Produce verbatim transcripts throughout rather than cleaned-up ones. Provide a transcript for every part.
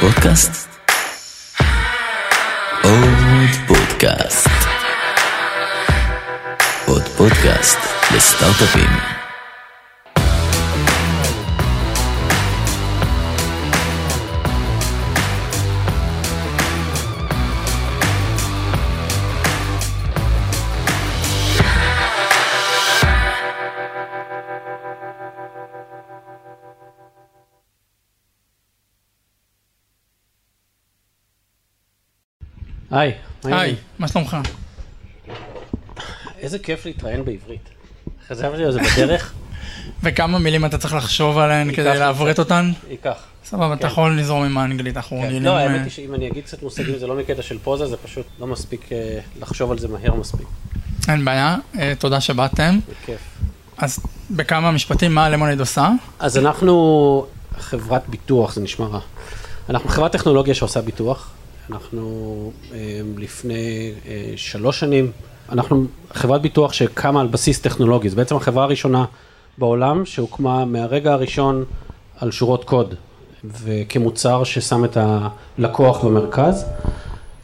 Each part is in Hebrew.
פודקאסט, עוד פודקאסט, עוד פודקאסט לסטארט-אפים. היי, היי, מה שלומך? איזה כיף להתראיין בעברית. חשבתי על זה בדרך. וכמה מילים אתה צריך לחשוב עליהן כדי לעברת אותן? ייקח. סבבה, אתה יכול לזרום עם האנגלית, אנחנו רגילים. לא, האמת היא שאם אני אגיד קצת מושגים, זה לא מקטע של פוזה, זה פשוט לא מספיק לחשוב על זה מהר מספיק. אין בעיה, תודה שבאתם. בכיף. אז בכמה משפטים, מה למונייד עושה? אז אנחנו חברת ביטוח, זה נשמע רע. אנחנו חברת טכנולוגיה שעושה ביטוח. אנחנו לפני שלוש שנים, אנחנו חברת ביטוח שקמה על בסיס טכנולוגי, זו בעצם החברה הראשונה בעולם שהוקמה מהרגע הראשון על שורות קוד, וכמוצר ששם את הלקוח במרכז.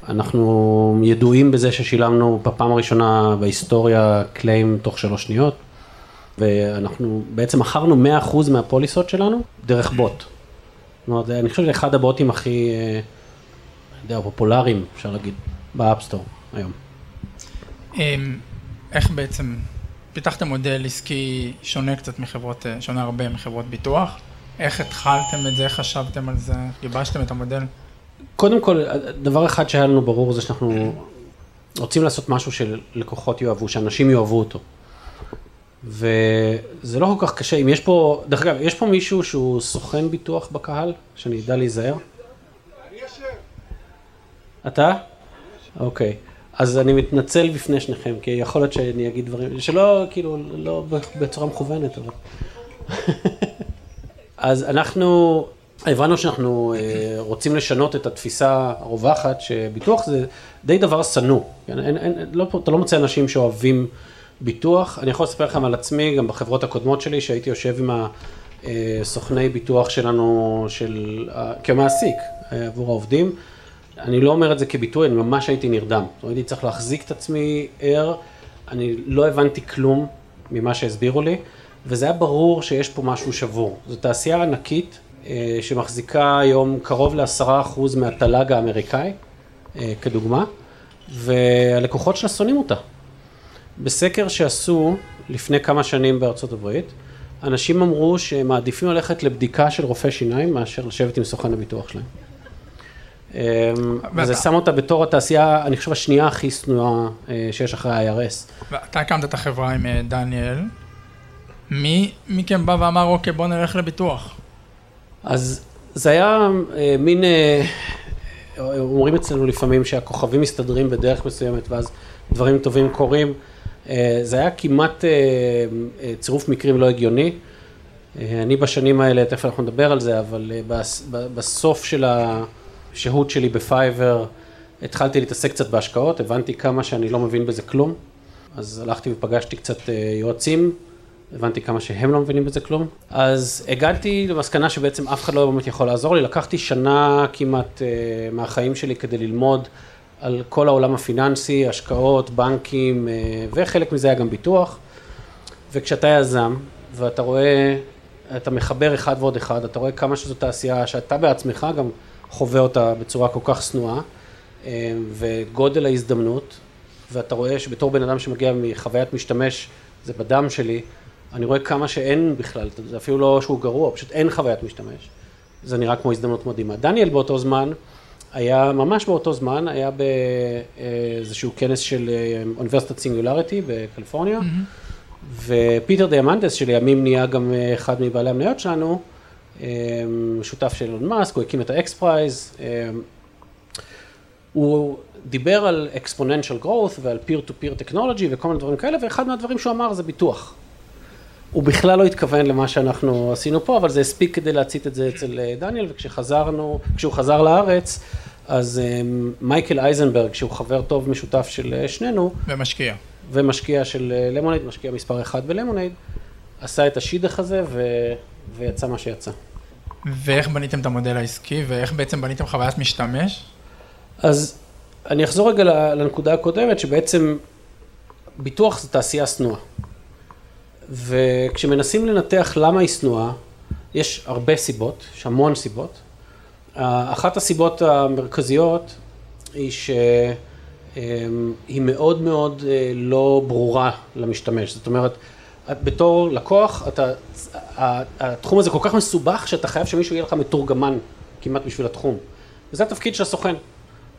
אנחנו ידועים בזה ששילמנו בפעם הראשונה בהיסטוריה קליים תוך שלוש שניות, ואנחנו בעצם מכרנו מאה אחוז מהפוליסות שלנו דרך בוט. אני חושב שזה אחד הבוטים הכי... די הפופולריים, אפשר להגיד, באפסטור היום. איך בעצם פיתחתם מודל עסקי שונה קצת מחברות, שונה הרבה מחברות ביטוח? איך התחלתם את זה, חשבתם על זה, גיבשתם את המודל? קודם כל, דבר אחד שהיה לנו ברור זה שאנחנו רוצים לעשות משהו שלקוחות יאהבו, שאנשים יאהבו אותו. וזה לא כל כך קשה, אם יש פה, דרך אגב, יש פה מישהו שהוא סוכן ביטוח בקהל, שאני יודע להיזהר? אתה? אוקיי. אז אני מתנצל בפני שניכם, כי יכול להיות שאני אגיד דברים, שלא, כאילו, לא בצורה מכוונת, אבל... אז אנחנו, הבנו שאנחנו רוצים לשנות את התפיסה הרווחת, שביטוח זה די דבר סנוע. אתה לא מוצא אנשים שאוהבים ביטוח. אני יכול לספר לכם על עצמי, גם בחברות הקודמות שלי, שהייתי יושב עם הסוכני ביטוח שלנו, כמעסיק עבור העובדים, אני לא אומר את זה כביטוי, אני ממש הייתי נרדם. זאת אומרת, צריך להחזיק את עצמי ער, אני לא הבנתי כלום ממה שהסבירו לי, וזה היה ברור שיש פה משהו שבור. זו תעשייה ענקית שמחזיקה היום קרוב ל-עשרה אחוז מהתל"ג האמריקאי, כדוגמה, והלקוחות שלה שונאים אותה. בסקר שעשו לפני כמה שנים בארצות הברית, אנשים אמרו שהם מעדיפים ללכת לבדיקה של רופא שיניים מאשר לשבת עם סוכן הביטוח שלהם. וזה שם אותה בתור התעשייה, אני חושב, השנייה הכי שנואה שיש אחרי ה-איי אר אס. ואתה הקמת את החברה עם דניאל. מי מכם בא ואמר, אוקיי, בוא נלך לביטוח? אז זה היה מין, אומרים אצלנו לפעמים שהכוכבים מסתדרים בדרך מסוימת, ואז דברים טובים קורים. זה היה כמעט צירוף מקרים לא הגיוני. אני בשנים האלה, תכף אנחנו נדבר על זה, אבל בסוף של ה... שהות שלי בפייבר, התחלתי להתעסק קצת בהשקעות, הבנתי כמה שאני לא מבין בזה כלום, אז הלכתי ופגשתי קצת יועצים, הבנתי כמה שהם לא מבינים בזה כלום, אז הגעתי למסקנה שבעצם אף אחד לא באמת יכול לעזור לי, לקחתי שנה כמעט מהחיים שלי כדי ללמוד על כל העולם הפיננסי, השקעות, בנקים, וחלק מזה היה גם ביטוח, וכשאתה יזם, ואתה רואה, אתה מחבר אחד ועוד אחד, אתה רואה כמה שזו תעשייה שאתה בעצמך גם, חווה אותה בצורה כל כך סנועה, וגודל ההזדמנות, ואתה רואה שבתור בן אדם שמגיע מחוויית משתמש, זה בדם שלי, אני רואה כמה שאין בכלל, זה אפילו לא שהוא גרוע, פשוט אין חוויית משתמש. זה נראה כמו הזדמנות מדהימה. דניאל באותו זמן, היה ממש באותו זמן, היה באיזשהו כנס של University of Singularity בקליפורניה, ופיטר דיאמנדס שלימים נהיה גם אחד מבעלי המניות שלנו, שותף של אילון מאסק, הוא הקים את ה-X-Prize, הוא דיבר על exponential growth ועל peer-to-peer technology וכל מיני דברים כאלה, ואחד מהדברים שהוא אמר זה ביטוח. הוא בכלל לא התכוון למה שאנחנו עשינו פה, אבל זה הספיק כדי להציט את זה אצל דניאל, וכשחזרנו, כשהוא חזר לארץ, אז מייקל אייזנברג, שהוא חבר טוב משותף של שנינו, ומשקיע. ומשקיע של למונייד, משקיע מספר אחד בלמונייד, עשה את השידך הזה ו... ויצא מה שיצא. ואיך בניתם את המודל העסקי, ואיך בעצם בניתם חוויית משתמש? אז אני אחזור רגע לנקודה הקודמת, שבעצם ביטוח זה תעשייה סנועה. וכשמנסים לנתח למה היא סנועה, יש הרבה סיבות, יש המון סיבות. אחת הסיבות המרכזיות היא שהיא מאוד מאוד לא ברורה למשתמש. זאת אומרת, בתור לקוח, אתה, התחום הזה כל כך מסובך שאתה חייב שמישהו יהיה לך מתורגמן כמעט בשביל התחום. וזה התפקיד של הסוכן.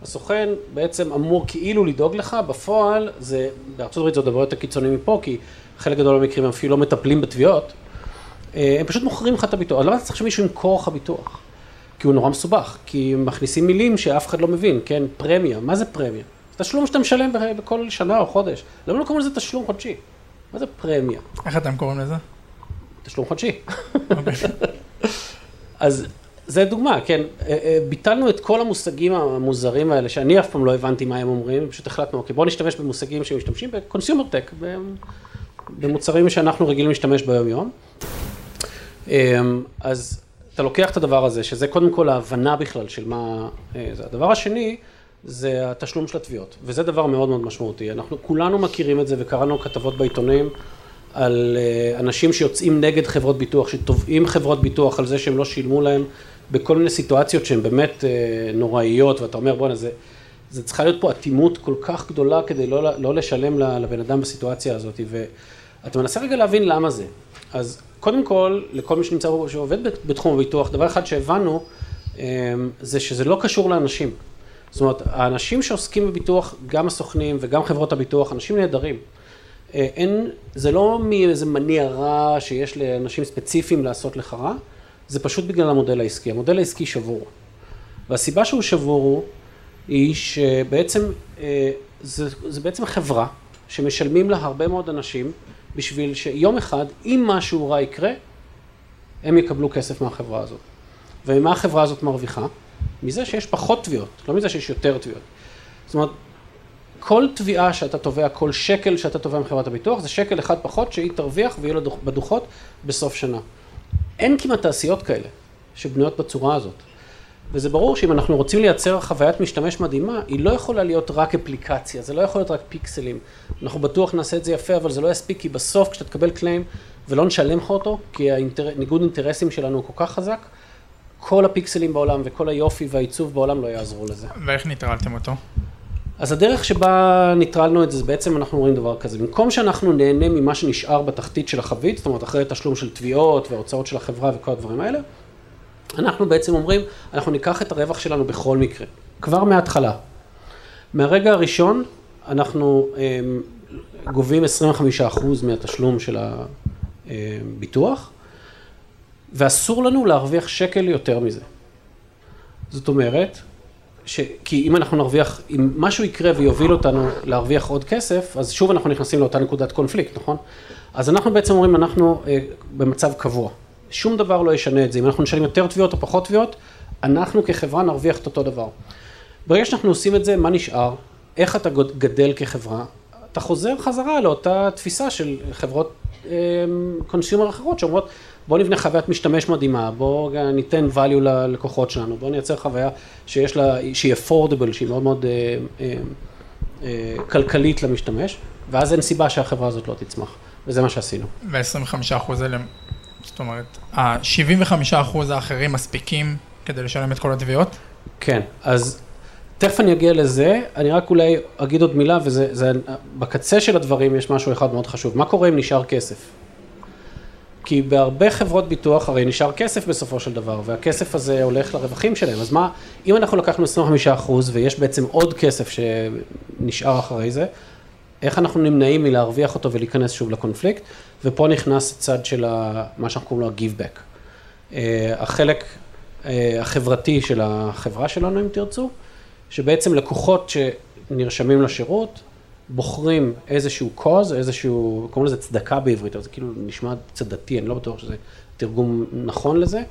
הסוכן בעצם אמור כאילו לדאוג לך, בפועל, זה, בארצות הברית זה עוד דבר יותר קיצוני מפה, כי חלק גדול מהמקרים אפילו לא מטפלים בתביעות, הם פשוט מוכרים לך את הביטוח. אז למה אתה צריך שמישהו ימכור לך ביטוח? כי הוא נורא מסובך, כי הם מכניסים מילים שאף אחד לא מבין, כן, פרמיה, מה זה פרמיה? זה תשלום שאתה משלם בכל שנה או חודש. למה לא קוראים לזה תשלום חודשי? מה זה פרמיה? איך אתם קוראים לזה? תשלום חודשי. אז זה דוגמה, כן, ביטלנו את כל המושגים המוזרים האלה, שאני אף פעם לא הבנתי מה הם אומרים, פשוט החלטנו, אוקיי, בואו נשתמש במושגים שמשתמשים ב-consumer tech, במוצרים שאנחנו רגילים להשתמש ביום-יום. אז אתה לוקח את הדבר הזה, שזה קודם כל ההבנה בכלל של מה זה. הדבר השני, זה התשלום של התביעות, וזה דבר מאוד מאוד משמעותי. אנחנו כולנו מכירים את זה, וקראנו כתבות בעיתונים, על אנשים שיוצאים נגד חברות ביטוח, שתובעים חברות ביטוח על זה שהם לא שילמו להם, בכל מיני סיטואציות שהן באמת נוראיות, ואתה אומר, בוא'נה, זה, זה צריכה להיות פה אטימות כל כך גדולה, כדי לא, לא לשלם לבן אדם בסיטואציה הזאת, ואתה מנסה רגע להבין למה זה. אז קודם כל, לכל מי שנמצא פה שעובד בתחום הביטוח, דבר אחד שהבנו, זה שזה לא קשור לאנשים. זאת אומרת, האנשים שעוסקים בביטוח, גם הסוכנים וגם חברות הביטוח, אנשים נהדרים. אין, זה לא מאיזה מניע רע שיש לאנשים ספציפיים לעשות לך רע, זה פשוט בגלל המודל העסקי. המודל העסקי שבור. והסיבה שהוא שבור היא שבעצם, זה, זה בעצם חברה שמשלמים לה הרבה מאוד אנשים, בשביל שיום אחד, אם משהו רע יקרה, הם יקבלו כסף מהחברה הזאת. ומה החברה הזאת מרוויחה? מזה שיש פחות תביעות, לא מזה שיש יותר תביעות. זאת אומרת, כל תביעה שאתה תובע, כל שקל שאתה תובע מחברת הביטוח, זה שקל אחד פחות שהיא תרוויח ויהיה לה בדוחות בסוף שנה. אין כמעט תעשיות כאלה שבנויות בצורה הזאת. וזה ברור שאם אנחנו רוצים לייצר חוויית משתמש מדהימה, היא לא יכולה להיות רק אפליקציה, זה לא יכול להיות רק פיקסלים. אנחנו בטוח נעשה את זה יפה, אבל זה לא יספיק, כי בסוף כשאתה תקבל קליים ולא נשלם לך אותו, כי ניגוד אינטרסים שלנו הוא כל כך חזק, כל הפיקסלים בעולם וכל היופי והעיצוב בעולם לא יעזרו לזה. ואיך ניטרלתם אותו? אז הדרך שבה ניטרלנו את זה, בעצם אנחנו רואים דבר כזה. במקום שאנחנו נהנה ממה שנשאר בתחתית של החבית, זאת אומרת, אחרי תשלום של תביעות וההוצאות של החברה וכל הדברים האלה, אנחנו בעצם אומרים, אנחנו ניקח את הרווח שלנו בכל מקרה, כבר מההתחלה. מהרגע הראשון, אנחנו גובים עשרים וחמישה אחוז מהתשלום של הביטוח, ואסור לנו להרוויח שקל יותר מזה. זאת אומרת, ש... כי אם אנחנו נרוויח, אם משהו יקרה ויוביל אותנו להרוויח עוד כסף, אז שוב אנחנו נכנסים לאותה נקודת קונפליקט, נכון? אז אנחנו בעצם אומרים, אנחנו במצב קבוע. שום דבר לא ישנה את זה. אם אנחנו נשלם יותר תביעות או פחות תביעות, אנחנו כחברה נרוויח את אותו דבר. ברגע שאנחנו עושים את זה, מה נשאר? איך אתה גדל כחברה? אתה חוזר חזרה לאותה תפיסה של חברות קונסיומר אחרות שאומרות, בוא נבנה חוויית משתמש מדהימה, בוא ניתן value ללקוחות שלנו, בוא נייצר חוויה שיש לה, שהיא affordable, שהיא מאוד מאוד אה, אה, אה, כלכלית למשתמש, ואז אין סיבה שהחברה הזאת לא תצמח, וזה מה שעשינו. ו-עשרים וחמישה אחוז אלה, זאת אומרת, ה-שבעים וחמישה אחוז האחרים מספיקים כדי לשלם את כל התביעות? כן, אז תכף אני אגיע לזה, אני רק אולי אגיד עוד מילה, ובקצה של הדברים יש משהו אחד מאוד חשוב, מה קורה אם נשאר כסף? כי בהרבה חברות ביטוח הרי נשאר כסף בסופו של דבר, והכסף הזה הולך לרווחים שלהם. אז מה, אם אנחנו לקחנו עשרים וחמישה אחוז ויש בעצם עוד כסף שנשאר אחרי זה, איך אנחנו נמנעים מלהרוויח אותו ולהיכנס שוב לקונפליקט? ופה נכנס הצד של מה שאנחנו קוראים לו ה-give back. החלק החברתי של החברה שלנו, אם תרצו, שבעצם לקוחות שנרשמים לשירות, בוחרים איזשהו קוז, איזשהו, קוראים לזה צדקה בעברית, אבל זה כאילו נשמע צדתי, אני לא בטוח שזה תרגום נכון לזה,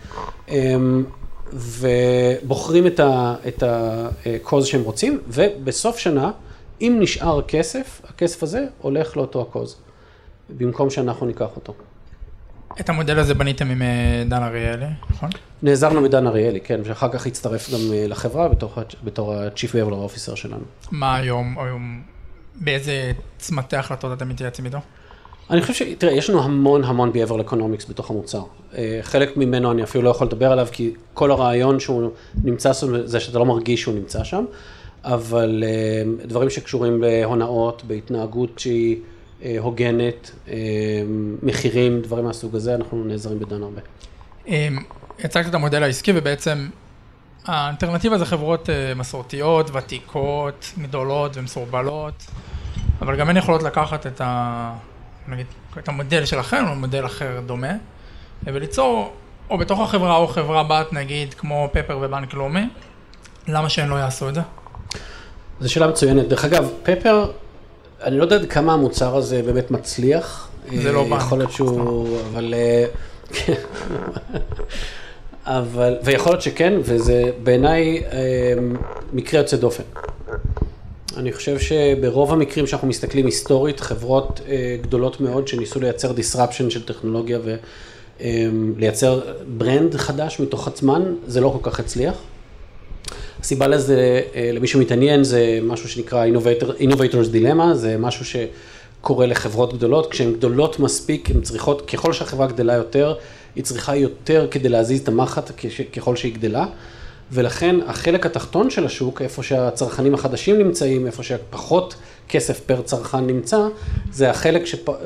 ובוחרים את הקוז שהם רוצים, ובסוף שנה, אם נשאר כסף, הכסף הזה הולך לאותו הקוז, במקום שאנחנו ניקח אותו. את המודל הזה בניתם עם דן אריאלי, נכון? נעזרנו מדן אריאלי, כן, ואחר כך הצטרף גם לחברה בתור ה-Chief Behavioral Officer שלנו. מה היום, היום באיזה צמתי החלטות אתם מתייעצים איתו? אני חושב ש... תראה, יש לנו המון המון Behavioral Economics בתוך המוצר. חלק ממנו אני אפילו לא יכול לדבר עליו, כי כל הרעיון שהוא נמצא שם, זה שאתה לא מרגיש שהוא נמצא שם, אבל דברים שקשורים להונאות, בהתנהגות שהיא... הוגנת, מחירים, דברים מהסוג הזה, אנחנו נעזרים בדן הרבה. הצגת את המודל העסקי, ובעצם האלטרנטיבה זה חברות מסורתיות, ותיקות, גדולות ומסורבלות, אבל גם הן יכולות לקחת את, ה... נגיד, את המודל שלכם, או מודל אחר דומה, וליצור, או בתוך החברה, או חברה בת, נגיד, כמו פפר ובנק לאומי, למה שהן לא יעשו את זה? זו שאלה מצוינת. דרך אגב, פפר... אני לא יודעת כמה המוצר הזה באמת מצליח. זה לא בנק. יכול להיות שהוא, אבל... אבל... ויכול להיות שכן, וזה בעיניי מקרה יוצא דופן. אני חושב שברוב המקרים שאנחנו מסתכלים היסטורית, חברות גדולות מאוד שניסו לייצר disruption של טכנולוגיה ולייצר ברנד חדש מתוך עצמן, זה לא כל כך הצליח. הסיבה לזה, למי שמתעניין, זה משהו שנקרא Innovator's Dilemma, זה משהו שקורה לחברות גדולות, כשהן גדולות מספיק, הן צריכות, ככל שהחברה גדלה יותר, היא צריכה יותר כדי להזיז את המחט ככל שהיא גדלה, ולכן החלק התחתון של השוק, איפה שהצרכנים החדשים נמצאים, איפה שפחות כסף פר צרכן נמצא, זה החלק שבו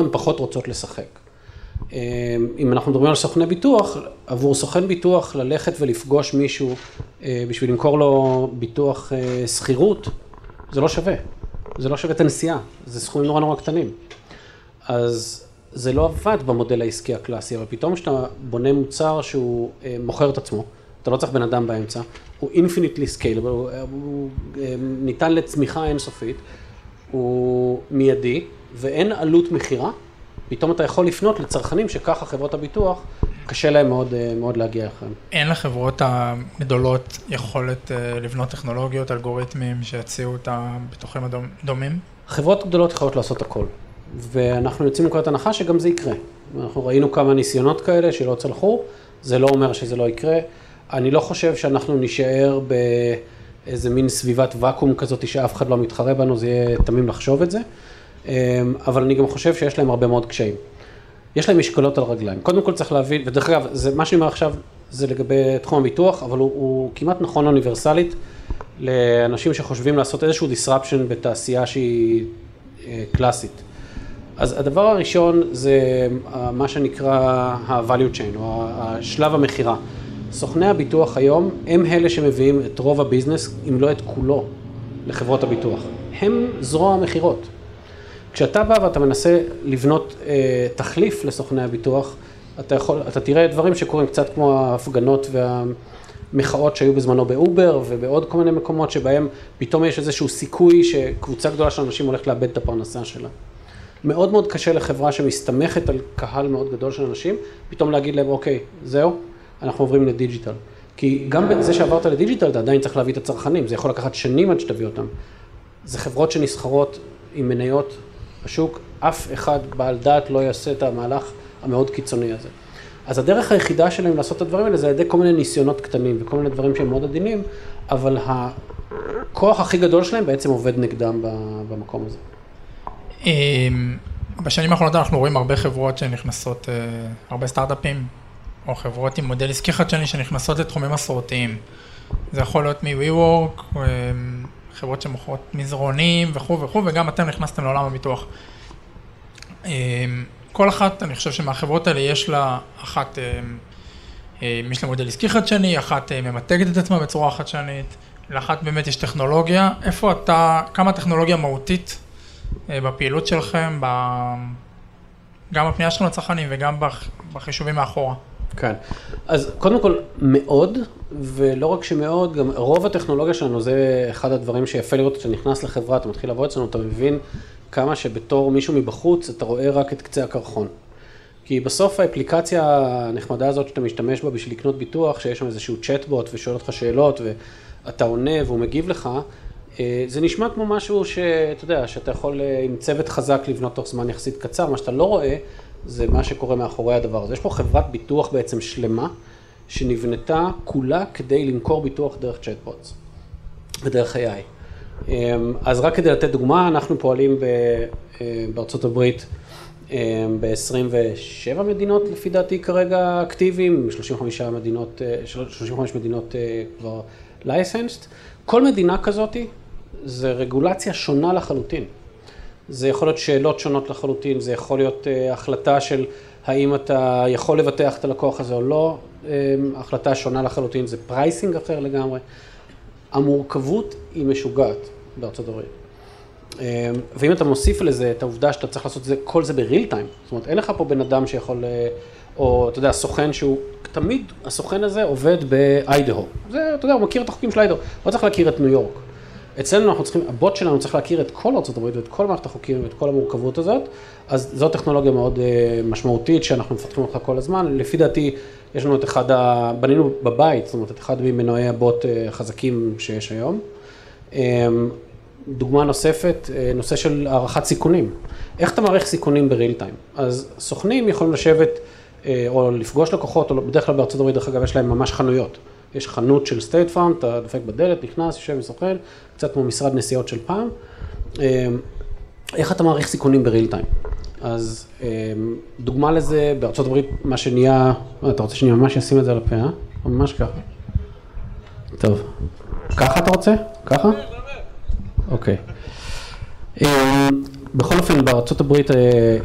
הן פחות רוצות לשחק. אם אנחנו מדברים על סוכני ביטוח, עבור סוכן ביטוח ללכת ולפגוש מישהו בשביל למכור לו ביטוח סחירות, זה לא שווה. זה לא שווה את הנסיעה, זה סכומים נורא נורא קטנים. אז זה לא עבד במודל העסקי הקלאסי, אבל פתאום כשאתה בונה מוצר שהוא מוכר את עצמו, אתה לא צריך בן אדם באמצע, הוא infinitely scalable, הוא ניתן לצמיחה אינסופית, הוא מיידי ואין עלות מחירה, פתאום אתה יכול לפנות לצרכנים שככה חברות הביטוח, קשה להם מאוד, מאוד להגיע לכם. אין לחברות הגדולות יכולת לבנות טכנולוגיות, אלגוריתמים שיציעו אותם בתוכם הדומים? חברות גדולות יכולות לעשות הכל, ואנחנו יוצאים מנקודת הנחה שגם זה יקרה. אנחנו ראינו כמה ניסיונות כאלה שלא צלחו, זה לא אומר שזה לא יקרה. אני לא חושב שאנחנו נשאר באיזה מין סביבת וקום כזאת שאף אחד לא מתחרה בנו, זה יהיה תמים לחשוב את זה. אבל אני גם חושב שיש להם הרבה מאוד קשיים. יש להם משקלות על רגליים. קודם כל צריך להבין, ודרך אגב, זה, מה שאני אומר עכשיו זה לגבי תחום הביטוח, אבל הוא, הוא כמעט נכון אוניברסלית לאנשים שחושבים לעשות איזשהו disruption בתעשייה שהיא אה, קלאסית. אז הדבר הראשון זה מה שנקרא ה-value chain, או השלב המחירה. סוכני הביטוח היום הם אלה שמביאים את רוב הביזנס, אם לא את כולו, לחברות הביטוח. הם זרוע המחירות. כשאתה בא ואתה מנסה לבנות אה, תחליף לסוכני הביטוח, אתה, יכול, אתה תראה דברים שקורים קצת כמו ההפגנות והמחאות שהיו בזמנו באובר ובעוד כל מיני מקומות שבהם פתאום יש איזשהו סיכוי שקבוצה גדולה של אנשים הולכת לאבד את הפרנסה שלה. מאוד מאוד קשה לחברה שמסתמכת על קהל מאוד גדול של אנשים, פתאום להגיד להם, אוקיי, זהו, אנחנו עוברים לדיג'יטל. כי גם בזה שעברת לדיג'יטל, אתה עדיין צריך להביא את הצרכנים, זה יכול לקחת שנים עד שתביא אותם. זה חברות שנסחרות עם מניות, השוק, אף אחד בעל דעת לא יעשה את המהלך המאוד קיצוני הזה. אז הדרך היחידה שלהם לעשות את הדברים האלה, זה על ידי כל מיני ניסיונות קטנים וכל מיני דברים שהם מאוד עדינים, אבל הכוח הכי גדול שלהם בעצם עובד נגדם במקום הזה. בשנים האחרונות אנחנו רואים הרבה חברות שנכנסות, הרבה סטארט-אפים, או חברות עם מודל עסקי חדשני שנכנסות לתחומים מסורתיים. זה יכול להיות מ-WeWork, חברות שמוכרות מזרונים וכו' וכו', וגם אתם נכנסתם לעולם הביטוח. כל אחת, אני חושב שמהחברות האלה יש לה אחת, יש לה מודל עסקי חדשני, אחת ממתגת את עצמה בצורה חדשנית, לאחת באמת יש טכנולוגיה. איפה אתה, כמה טכנולוגיה מהותית בפעילות שלכם, גם בפנייה של הצרכנים וגם בחישובים מאחורה? כן. אז קודם כל מאוד, ולא רק שמאוד, גם רוב הטכנולוגיה שלנו, זה אחד הדברים שיפה לראות, כשאתה נכנס לחברה, אתה מתחיל לעבוד אצלנו, אתה מבין כמה שבתור מישהו מבחוץ, אתה רואה רק את קצה הקרחון. כי בסוף האפליקציה הנחמדה הזאת שאתה משתמש בה בשביל לקנות ביטוח, שיש שם איזשהו צ'טבוט ושואל אותך שאלות, ואתה עונה והוא מגיב לך, זה נשמע כמו משהו שאתה יודע, שאתה יכול עם צוות חזק לבנות תוך זמן יחסית קצר, מה שאתה לא רואה, זה מה שקורה מאחורי הדבר הזה. יש פה חברת ביטוח בעצם שלמה, שנבנתה כולה כדי למכור ביטוח דרך צ'אטבוטס ודרך איי איי. אז רק כדי לתת דוגמה, אנחנו פועלים בארצות הברית ב-עשרים ושבע מדינות לפי דעתי כרגע אקטיביים, שלושים וחמש מדינות כבר licensed. כל מדינה כזאת זה רגולציה שונה לחלוטין. זה יכול להיות שאלות שונות לחלוטין, זה יכול להיות החלטה של האם אתה יכול לבטח את הלקוח הזה או לא, החלטה שונה לחלוטין, זה פרייסינג אחר לגמרי. המורכבות היא משוגעת בארצות הברית. ואם אתה מוסיף לזה את העובדה שאתה צריך לעשות את זה, כל זה בריל טיים, זאת אומרת, אין לך פה בן אדם שיכול, או אתה יודע, סוכן שהוא, תמיד הסוכן הזה עובד באיידהו. זה, אתה יודע, הוא מכיר את החוקים של איידהו, הוא צריך להכיר את ניו יורק. אצלנו אנחנו צריכים, הבוט שלנו צריך להכיר את כל ארצות הברית ואת כל מערכת החוקים ואת כל המורכבות הזאת, אז זו טכנולוגיה מאוד משמעותית שאנחנו מפתחים אותך כל הזמן. לפי דעתי, יש לנו את אחד, ה... בנינו בבית, זאת אומרת, את אחד ממנועי הבוט חזקים שיש היום. דוגמה נוספת, נושא של הערכת סיכונים. איך אתה מערך סיכונים בריל טיים? אז סוכנים יכולים לשבת או לפגוש לקוחות, או בדרך כלל בארצות הברית, דרך אגב, יש להם ממש חנויות. יש חנות של סטייט פארם, אתה דופק בדלת, נכנס, יושב וסוכן, קצת כמו משרד נסיעות של פעם. איך אתה מעריך סיכונים בריל טיים? אז דוגמה לזה, בארצות הברית, מה שנהיה, אתה רוצה שאני ממש אשים את זה על הפה, אה? ממש ככה. טוב. ככה אתה רוצה? ככה? אוקיי. בכל אופן, בארצות הברית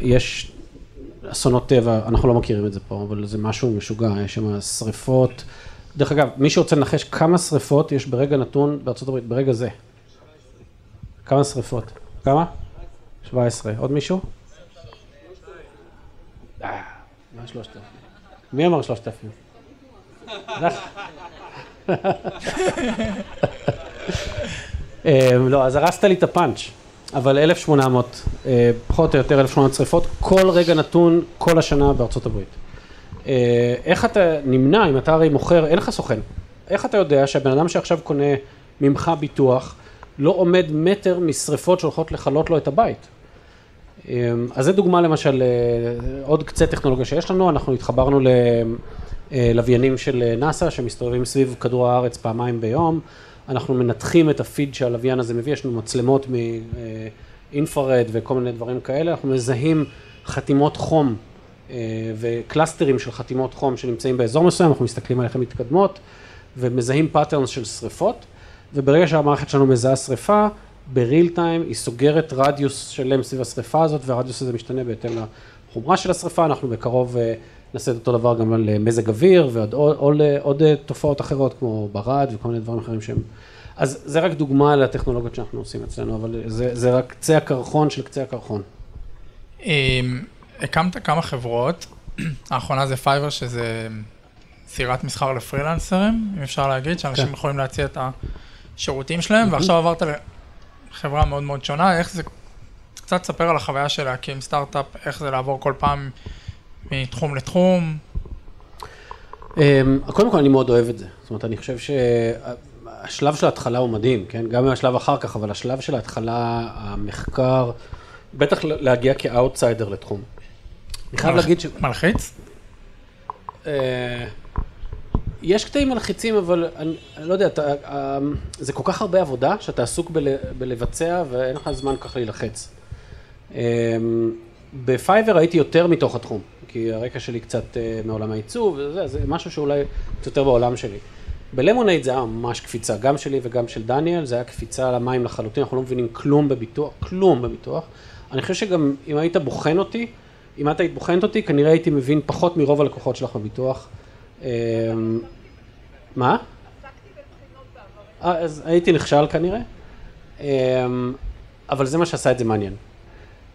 יש אסונות טבע, אנחנו לא מכירים את זה פה, אבל זה משהו משוגע, יש שם שריפות. דרך אגב, מי שרוצה לנחש כמה שריפות יש ברגע נתון בארצות הברית, ברגע זה. כמה שריפות? כמה? שבע עשרה. עוד מישהו? מה שלושת אלפים? מי אמר שלושת אלפים? לא, אז הרסת לי את הפאנץ', אבל אלף שמונה מאות, פחות או יותר אלף שמונה מאות שריפות, כל רגע נתון, כל השנה בארצות הברית. איך אתה נמנע, אם אתה הרי מוכר, אין לך סוכן, איך אתה יודע שהבן אדם שעכשיו קונה ממך ביטוח, לא עומד מטר משריפות שהולכות לחלות לו את הבית? אז זו דוגמה למשל, עוד קצת טכנולוגיה שיש לנו, אנחנו התחברנו ללוויינים של נאסא, שמסתובבים סביב כדור הארץ פעמיים ביום, אנחנו מנתחים את הפיד שהלוויין הזה מביא, יש לנו מצלמות מאינפרד וכל מיני דברים כאלה, אנחנו מזהים חתימות חום, וקלאסטרים של חתימות חום שנמצאים באזור מסוים, אנחנו מסתכלים עליכם מתקדמות ומזהים פאטרנס של שריפות, וברגע שהמערכת שלנו מזהה שריפה, בריל טיים היא סוגרת רדיוס שלם סביב השריפה הזאת, והרדיוס הזה משתנה בהתאם לחומרה של השריפה, אנחנו בקרוב נעשה את אותו דבר גם על מזג אוויר ועוד תופעות אחרות כמו ברד וכל מיני דברים אחרים שהם... אז זה רק דוגמה לתכנולוגיות שאנחנו עושים אצלנו, אבל זה, זה רק קצה הקרחון של קצה הקרחון. הקמת כמה חברות, האחרונה זה פייבר, שזה סירת מסחר לפרילנסרים, אם אפשר להגיד, שאנשים יכולים להציע את השירותים שלהם, ועכשיו עברת לחברה מאוד מאוד שונה. איך זה, קצת תספר על החוויה של להקים סטארט-אפ, איך זה לעבור כל פעם מתחום לתחום? קודם כל, אני מאוד אוהב את זה. זאת אומרת, אני חושב שהשלב של ההתחלה הוא מדהים, כן? גם השלב אחר כך, אבל השלב של ההתחלה, המחקר, בטח להגיע כאוטסיידר לתחום. אני חייב להגיד ש... מלחיץ? יש קטעים מלחיצים, אבל אני לא יודע, זה כל כך הרבה עבודה שאתה עסוק בלבצע ואין לך זמן כך להילחץ. בפייבר הייתי יותר מתוך התחום, כי הרקע שלי קצת מעולם העיצוב, זה משהו שאולי קצת יותר בעולם שלי. בלמונייד זה היה ממש קפיצה, גם שלי וגם של דניאל, זה היה קפיצה על המים לחלוטין, אנחנו לא מבינים כלום בביטוח, כלום בביטוח. אני חושב שגם אם היית בוחן אותי, אם אתה היית בוחנת אותי, כנראה הייתי מבין פחות מרוב הלקוחות שלך בביטוח. מה? אז הייתי נכשל כנראה, אבל זה מה שעשה את זה מעניין.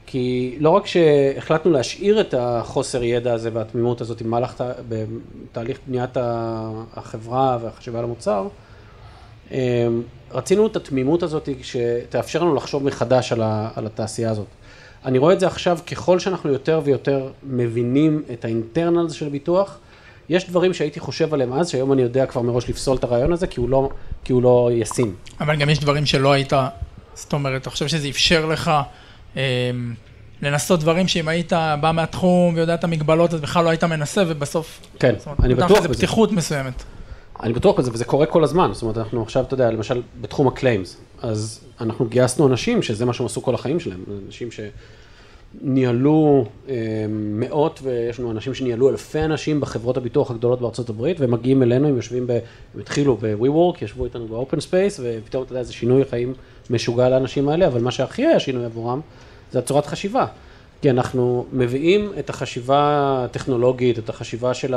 כי לא רק שהחלטנו להשאיר את החוסר ידע הזה והתמימות הזאת עם מהלך בתהליך בניית החברה והחשיבה למוצר, רצינו את התמימות הזאת שתאפשר לנו לחשוב מחדש על התעשייה הזאת. אני רואה את זה עכשיו, ככל שאנחנו יותר ויותר מבינים את האינטרנלס של ביטוח, יש דברים שהייתי חושב עליהם אז, שהיום אני יודע כבר מראש לפסול את הרעיון הזה, כי הוא לא, כי הוא לא ישים. אבל גם יש דברים שלא היית, זאת אומרת, אתה חושב שזה אפשר לך לנסות דברים שאם היית בא מהתחום ויודע את המגבלות, אז בכלל לא היית מנסה, ובסוף... כן, אני בטוח בזה. פתיחות מסוימת. אני בטוח בזה, וזה קורה כל הזמן. זאת אומרת, אנחנו עכשיו, אתה יודע, למשל, בתחום הקליימס, אז אנחנו גייסנו אנשים שזה מה שהם עשו כל החיים שלהם. אנשים שניהלו מאות, ויש לנו אנשים שניהלו אלפי אנשים בחברות הביטוח הגדולות בארצות הברית, ומגיעים אלינו, הם יושבים, ב... הם התחילו ב-WeWork, ישבו איתנו ב-Open Space, ופתאום, אתה יודע, זה שינוי חיים משוגע לאנשים האלה, אבל מה שהכי היה שינוי עבורם, זה הצורת חשיבה, כי אנחנו מביאים את החשיבה הטכנולוגית, את החשיבה של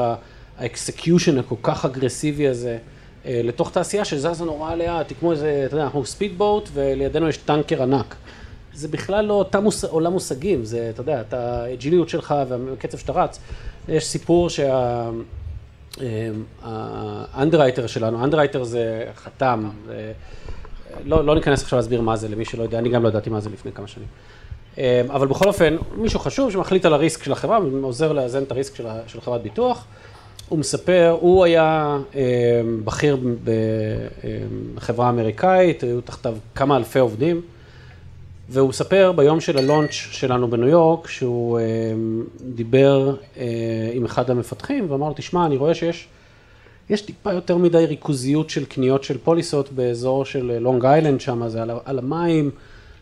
האקסקיושן הכל כך אגרסיבי הזה, לתוך תעשייה שזזה נורא לאט, כמו איזה, אתה יודע, אנחנו ספידבוט ולידינו יש טנקר ענק. זה בכלל לא אותם עולם מושגים, זה, אתה יודע, את האג'יליות שלך והקצב שאתה רץ. יש סיפור שהאנדרייטר שלנו, אנדרייטר זה חתם, לא, לא ניכנס עכשיו להסביר מה זה, למי שלא יודע, אני גם לא ידעתי מה זה לפני כמה שנים. אבל בכל אופן, מישהו חשוב שמחליט על הריסק של החברה, עוזר לאזן את הריסק של חברת ביטוח, הוא מספר, הוא היה בכיר בחברה האמריקאית, היו תחתיו כמה אלפי עובדים, והוא מספר ביום של הלונץ' שלנו בניו יורק, שהוא דיבר עם אחד המפתחים ואמר לו, תשמע, אני רואה שיש יש טיפה יותר מדי ריכוזיות של קניות של פוליסות באזור של לונג איילנד שם, זה על, על המים,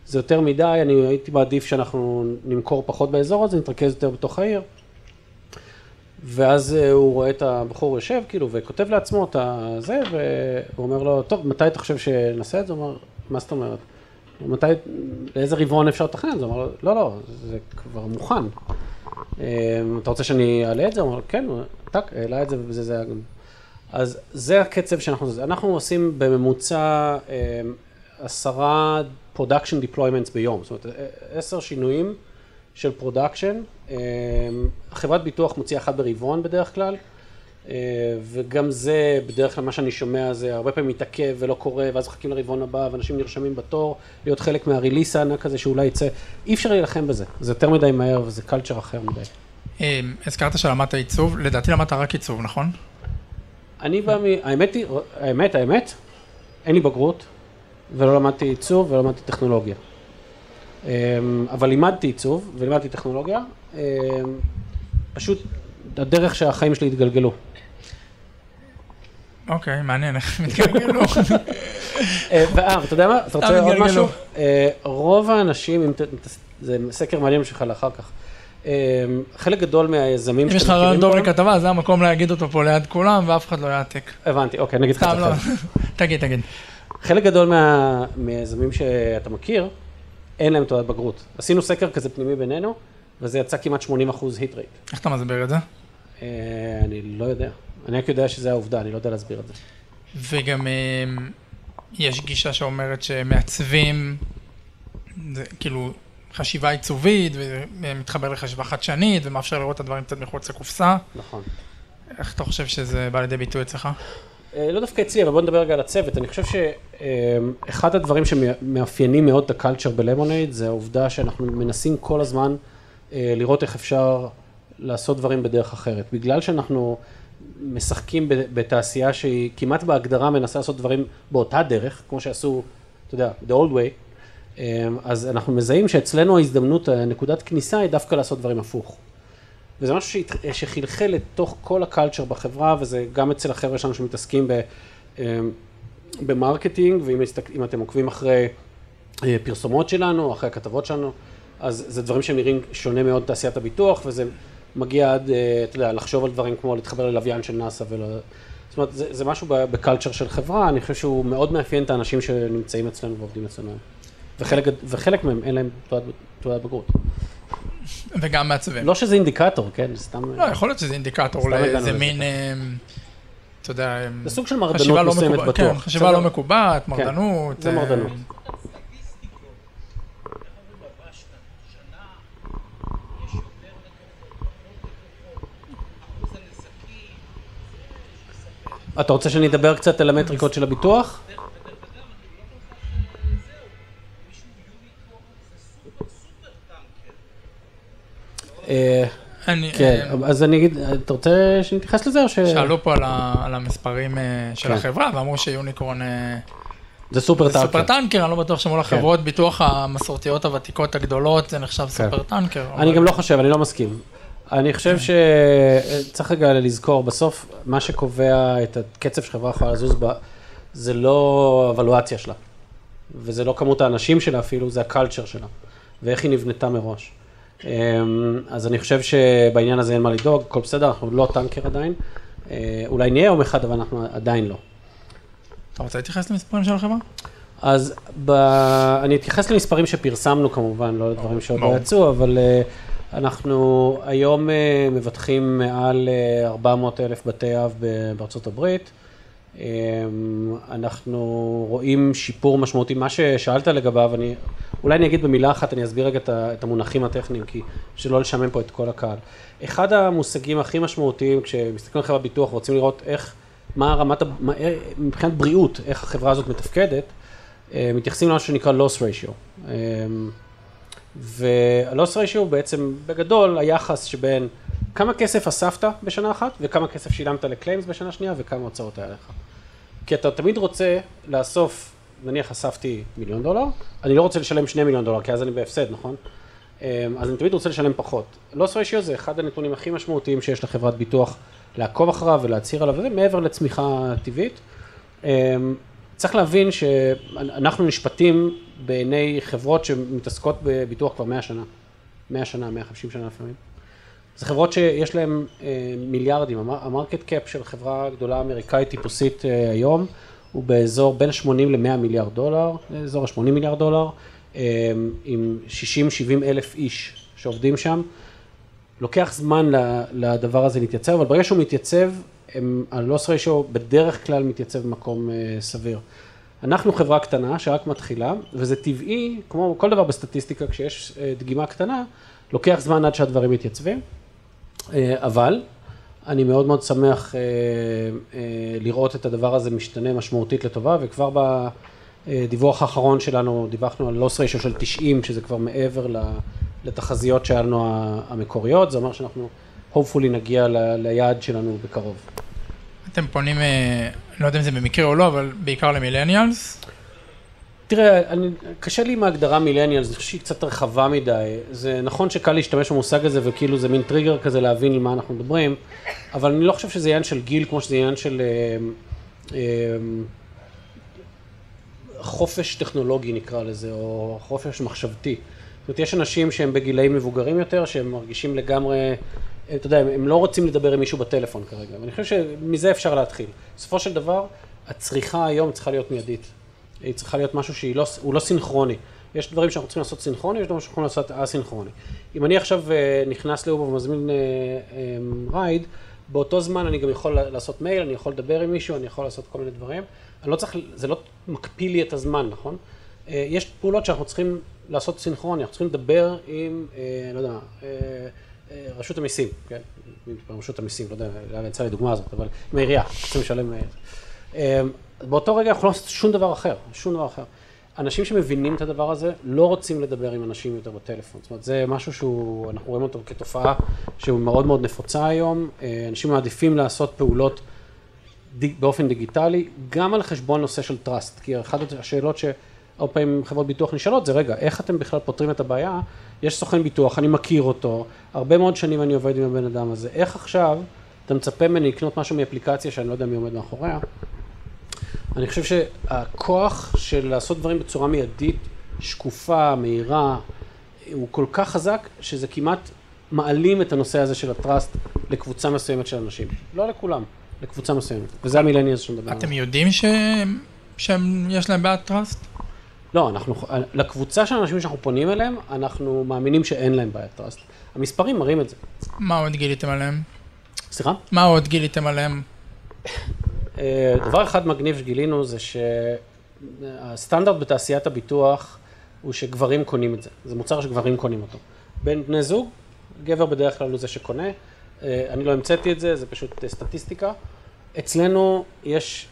זה יותר מדי, אני הייתי מעדיף שאנחנו נמכור פחות באזור הזה, נתרכז יותר בתוך העיר. ואז הוא רואה את הבחור יושב, כאילו, וכותב לעצמו את זה, והוא אומר לו, טוב, מתי אתה חושב שנעשה את זה? הוא אומר, מה זאת אומרת? מתי, לאיזה רבעון אפשר לתכנן? הוא אומר לו, לא, לא, זה כבר מוכן. אתה רוצה שאני אעלה את זה? הוא אומר, כן, טק, אעלה את זה, וזה זה היה גם... אז זה הקצב שאנחנו עושים. אנחנו עושים בממוצע עשרה production deployments ביום, זאת אומרת, עשר שינויים של production. חברת ביטוח מוציאה אחת ברבעון בדרך כלל, וגם זה בדרך כלל מה שאני שומע זה הרבה פעמים מתעכב ולא קורה, ואז מחכים לרבעון הבא, ואנשים נרשמים בתור, להיות חלק מהריליס הענק הזה שאולי יצא. אי אפשר להילחם בזה, זה יותר מדי מהר וזה קלצ'ר אחר מדי. הזכרת שלמדת עיצוב, לדעתי למדת רק עיצוב, נכון? אני בא מ... האמת היא, האמת, האמת, אין לי בגרות, ולא למדתי עיצוב ולא למדתי טכנולוגיה. אבל לימדתי עיצוב ולימדתי טכנולוגיה, פשוט הדרך שהחיים שלי התגלגלו. אוקיי, מעניין, איך מתגלגלו. ואתה יודע מה, אתה רוצה עוד משהו? רוב האנשים, אם זה סקר מעניין שלך לאחר כך, חלק גדול מהיזמים... אם יש לך רעיון לכתבה, זה המקום להגיד אותו פה ליד כולם, ואף אחד לא יעתיק. הבנתי, אוקיי, נגיד לך את זה. תגיד, תגיד. חלק גדול מהיזמים שאתה מכיר, אין להם תעודת בגרות. עשינו סקר כזה פנימי בינינו, וזה יצא כמעט שמונים אחוז היט רייט. איך אתה מסביר את זה? אני לא יודע. אני רק יודע שזה העובדה, אני לא יודע להסביר את זה. וגם יש גישה שאומרת שמעצבים, כאילו... חשיבה עיצובית, ומתחבר לחשיבה חדשנית, ומאפשר לראות את הדברים קצת מחוץ לקופסה. נכון. איך אתה חושב שזה בא לידי ביטוי אצלך? לא דווקא אצלי, אבל בוא נדבר רגע על הצוות. אני חושב שאחד הדברים שמאפיינים מאוד את הקלצ'ר בלמונייד, זה העובדה שאנחנו מנסים כל הזמן לראות איך אפשר לעשות דברים בדרך אחרת. בגלל שאנחנו משחקים בתעשייה שהיא כמעט בהגדרה מנסה לעשות דברים באותה דרך, כמו שעשו, אתה יודע, the old way, אז אנחנו מזהים שאצלנו ההזדמנות, נקודת כניסה היא דווקא לעשות דברים הפוך. וזה משהו שחלחל לתוך כל הקלצ'ר בחברה, וזה גם אצל החבר'ה שלנו שמתעסקים במרקטינג, ואם אתם עוקבים אחרי פרסומות שלנו, אחרי הכתבות שלנו, אז זה דברים שנראים שונה מאוד תעשיית הביטוח, וזה מגיע עד, אתה יודע, לחשוב על דברים כמו להתחבר ללוויין של נאסא ולא... זאת אומרת, זה משהו בקלצ'ר של חברה, אני חושב שהוא מאוד מאפיין את האנשים שנמצאים אצלנו ועובדים אצלנו. וחלק, וחלק מהם אין להם תעודת בגרות. וגם מעצבים. לא שזה אינדיקטור, כן? סתם... לא, יכול להיות שזה אינדיקטור לאיזה מין, אתה יודע... זה סוג של מרדנות מסוימת בטוח. כן, חשיבה לא מקובעת, מרדנות. זה מרדנות. אתה רוצה שאני אדבר קצת על המטריקות של הביטוח? כן, אז אני אגיד, אתה רוצה שנתייחס לזה או ש... שאלו פה על המספרים של החברה ואמרו שיוניקורן זה סופר טנקר. סופר טנקר, אני לא בטוח שמול החברות ביטוח המסורתיות הוותיקות הגדולות, זה נחשב סופר טנקר. אני גם לא חושב, אני לא מסכים. אני חושב שצריך רגע לזכור, בסוף מה שקובע את הקצב שחברה יכולה לזוז בה, זה לא הוולואציה שלה, וזה לא כמות האנשים שלה אפילו, זה הקלצ'ר שלה, ואיך היא נבנתה מראש. אז אני חושב שבעניין הזה אין מה לדאוג, כל בסדר, אנחנו לא טנקר עדיין, אולי נהיה יום אחד, אבל אנחנו עדיין לא. אתה רוצה להתייחס למספרים של החברה? אז אני אתייחס למספרים שפרסמנו כמובן, לא לדברים שעוד לא יצאו, אבל אנחנו היום מבטחים מעל ארבע מאות אלף בתי אב בארצות הברית. אנחנו רואים שיפור משמעותי, מה ששאלת לגביו, אני, אולי אני אגיד במילה אחת, אני אסביר רגע את המונחים הטכניים, כי שלא לשמם פה את כל הקהל. אחד המושגים הכי משמעותיים, כשמסתכלים על חברה ביטוח, רוצים לראות איך, מה הרמת, מה, מבחינת בריאות, איך החברה הזאת מתפקדת, מתייחסים למה שנקרא loss ratio. וה-loss ratio בעצם בגדול היחס שבין כמה כסף אספת בשנה אחת, וכמה כסף שילמת לקליימס בשנה שנייה, וכמה הוצאות היה לך. כי אתה תמיד רוצה לאסוף, נניח אספתי מיליון דולר, אני לא רוצה לשלם שני מיליון דולר, כי אז אני בהפסד, נכון? אז אני תמיד רוצה לשלם פחות. loss ratio זה אחד הנתונים הכי משמעותיים שיש לחברת ביטוח לעקוב אחריו ולהצהיר עליו, וזה מעבר לצמיחה טבעית. צריך להבין שאנחנו נשפטים בעיני חברות שמתעסקות בביטוח כבר מאה שנה, מאה שנה, מאה וחמישים שנה לפעמים. זה חברות שיש להן מיליארדים, המרקט קאפ של חברה גדולה אמריקאית טיפוסית היום, הוא באזור בין שמונים למאה מיליארד דולר, באזור ה-שמונים מיליארד דולר, עם שישים שבעים אלף איש שעובדים שם. לוקח זמן לדבר הזה להתייצב, אבל ברגע שהוא מתייצב, הלוס ריישו בדרך כלל מתייצב במקום סביר. אנחנו חברה קטנה שרק מתחילה, וזה טבעי, כמו כל דבר בסטטיסטיקה, כשיש דגימה קטנה, לוקח זמן עד שהדברים מתייצבים, אבל אני מאוד מאוד שמח לראות את הדבר הזה משתנה משמעותית לטובה, וכבר בדיווח האחרון שלנו דיווחנו על לוס ריישו של תשעים, שזה כבר מעבר לתחזיות שלנו המקוריות, זה אומר שאנחנו hopefully נגיע ליעד שלנו בקרוב. אתם פונים, לא יודע אם זה במקרה או לא, אבל בעיקר למילניאלס? תראה, קשה לי עם ההגדרה מילניאלס, אני חושב שהיא קצת רחבה מדי. זה נכון שקל להשתמש במושג הזה, וכאילו זה מין טריגר כזה להבין למה אנחנו מדברים, אבל אני לא חושב שזה עניין של גיל, כמו שזה עניין של חופש טכנולוגי נקרא לזה, או חופש מחשבתי. זאת אומרת, יש אנשים שהם בגילאים מבוגרים יותר, שהם מרגישים לגמרי, אתה יודע, הם לא רוצים לדבר עם מישהו בטלפון כרגע, ואני חושב שמזה אפשר להתחיל. בסופו של דבר, הצריכה היום צריכה להיות מיידית. היא צריכה להיות משהו שהוא לא סינכרוני. יש דברים שאנחנו צריכים לעשות סינכרוני, יש דברים שאנחנו לעשות אסינכרוני. אם אני עכשיו נכנס לאובר ומזמין רייד, באותו זמן אני גם יכול לעשות מייל, אני יכול לדבר עם מישהו, אני יכול לעשות כל מיני דברים. אני לא צריך, זה לא מקפיא לי את הזמן, נכון? יש פעולות שאנחנו צריכים לעשות סינכרוני, אנחנו צריכים לדבר עם, לא יודע, רשות המיסים, כן? רשות המיסים, לא יודע, אני אצא לדוגמה הזאת, אבל עם העירייה, צריכים לשלם. באותו רגע אנחנו לא עושים שום דבר אחר, שום דבר אחר. אנשים שמבינים את הדבר הזה לא רוצים לדבר עם אנשים יותר בטלפון. זאת אומרת, זה משהו שאנחנו רואים אותו כתופעה שהוא מאוד מאוד נפוצה היום. אנשים מעדיפים לעשות פעולות באופן דיגיטלי, גם על חשבון נושא של טראסט, כי אחת השאלות ש... הרבה פעמים חברות ביטוח נשאלות, זה רגע, איך אתם בכלל פותרים את הבעיה? יש סוכן ביטוח, אני מכיר אותו, הרבה מאוד שנים אני עובד עם הבן אדם הזה, איך עכשיו אתה מצפה ממני לקנות משהו מאפליקציה שאני לא יודע מי עומד מאחוריה? אני חושב שהכוח של לעשות דברים בצורה מיידית, שקופה, מהירה, הוא כל כך חזק, שזה כמעט מעלים את הנושא הזה של הטרסט לקבוצה מסוימת של אנשים. לא לכולם, לקבוצה מסוימת. וזה המילניאז שמדבר. אתם יודעים שיש להם בעד טרסט? לא, אנחנו, לקבוצה של אנשים שאנחנו פונים אליהם, אנחנו מאמינים שאין להם בעיית טראסט. המספרים מראים את זה. מה עוד גיליתם עליהם? סליחה? מה עוד גיליתם עליהם? דבר אחד מגניב שגילינו זה שהסטנדרט בתעשיית הביטוח הוא שגברים קונים את זה. זה מוצר שגברים קונים אותו. בין בני זוג, גבר בדרך כלל הוא זה שקונה. אני לא המצאתי את זה, זה פשוט סטטיסטיקה. אצלנו יש...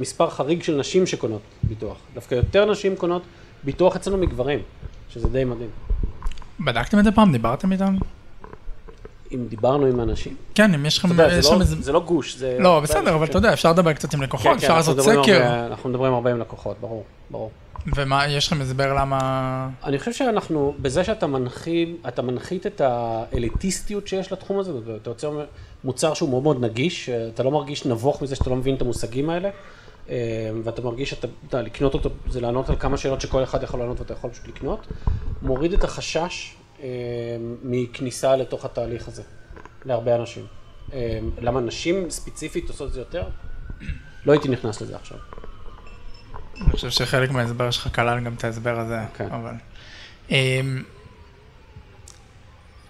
מספר חריג של נשים שקונות ביטוח. דווקא יותר נשים קונות ביטוח אצלנו מגברים, שזה די מדהים. בדקתם את זה פעם? דיברתם איתם? אם דיברנו עם אנשים. כן, אם יש לכם... זה לא גוש. לא, בסדר, אבל אתה יודע, אפשר לדבר קצת עם לקוחות, אפשר לעשות סקר. אנחנו מדברים הרבה עם לקוחות, ברור, ברור. ומה, יש לכם הסבר למה... אני חושב שאנחנו, בזה שאתה מנחית את האליטיסטיות שיש לתחום הזה, ואתה יוצר מוצר שהוא מאוד מאוד נגיש, אתה לא מרגיש נבוך מזה שאתה לא מבין את המושגים האלה, ואתה מרגיש שאתה לקנות אותו, זה לענות על כמה שאלות שכל אחד יכול לענות ואתה יכול פשוט לקנות, מוריד את החשש מכניסה לתוך התהליך הזה, להרבה אנשים. למה אנשים ספציפית עושות זה יותר? לא הייתי נכנס לזה עכשיו. אני חושב שחלק מההסבר שלך כלל גם את ההסבר הזה, אבל...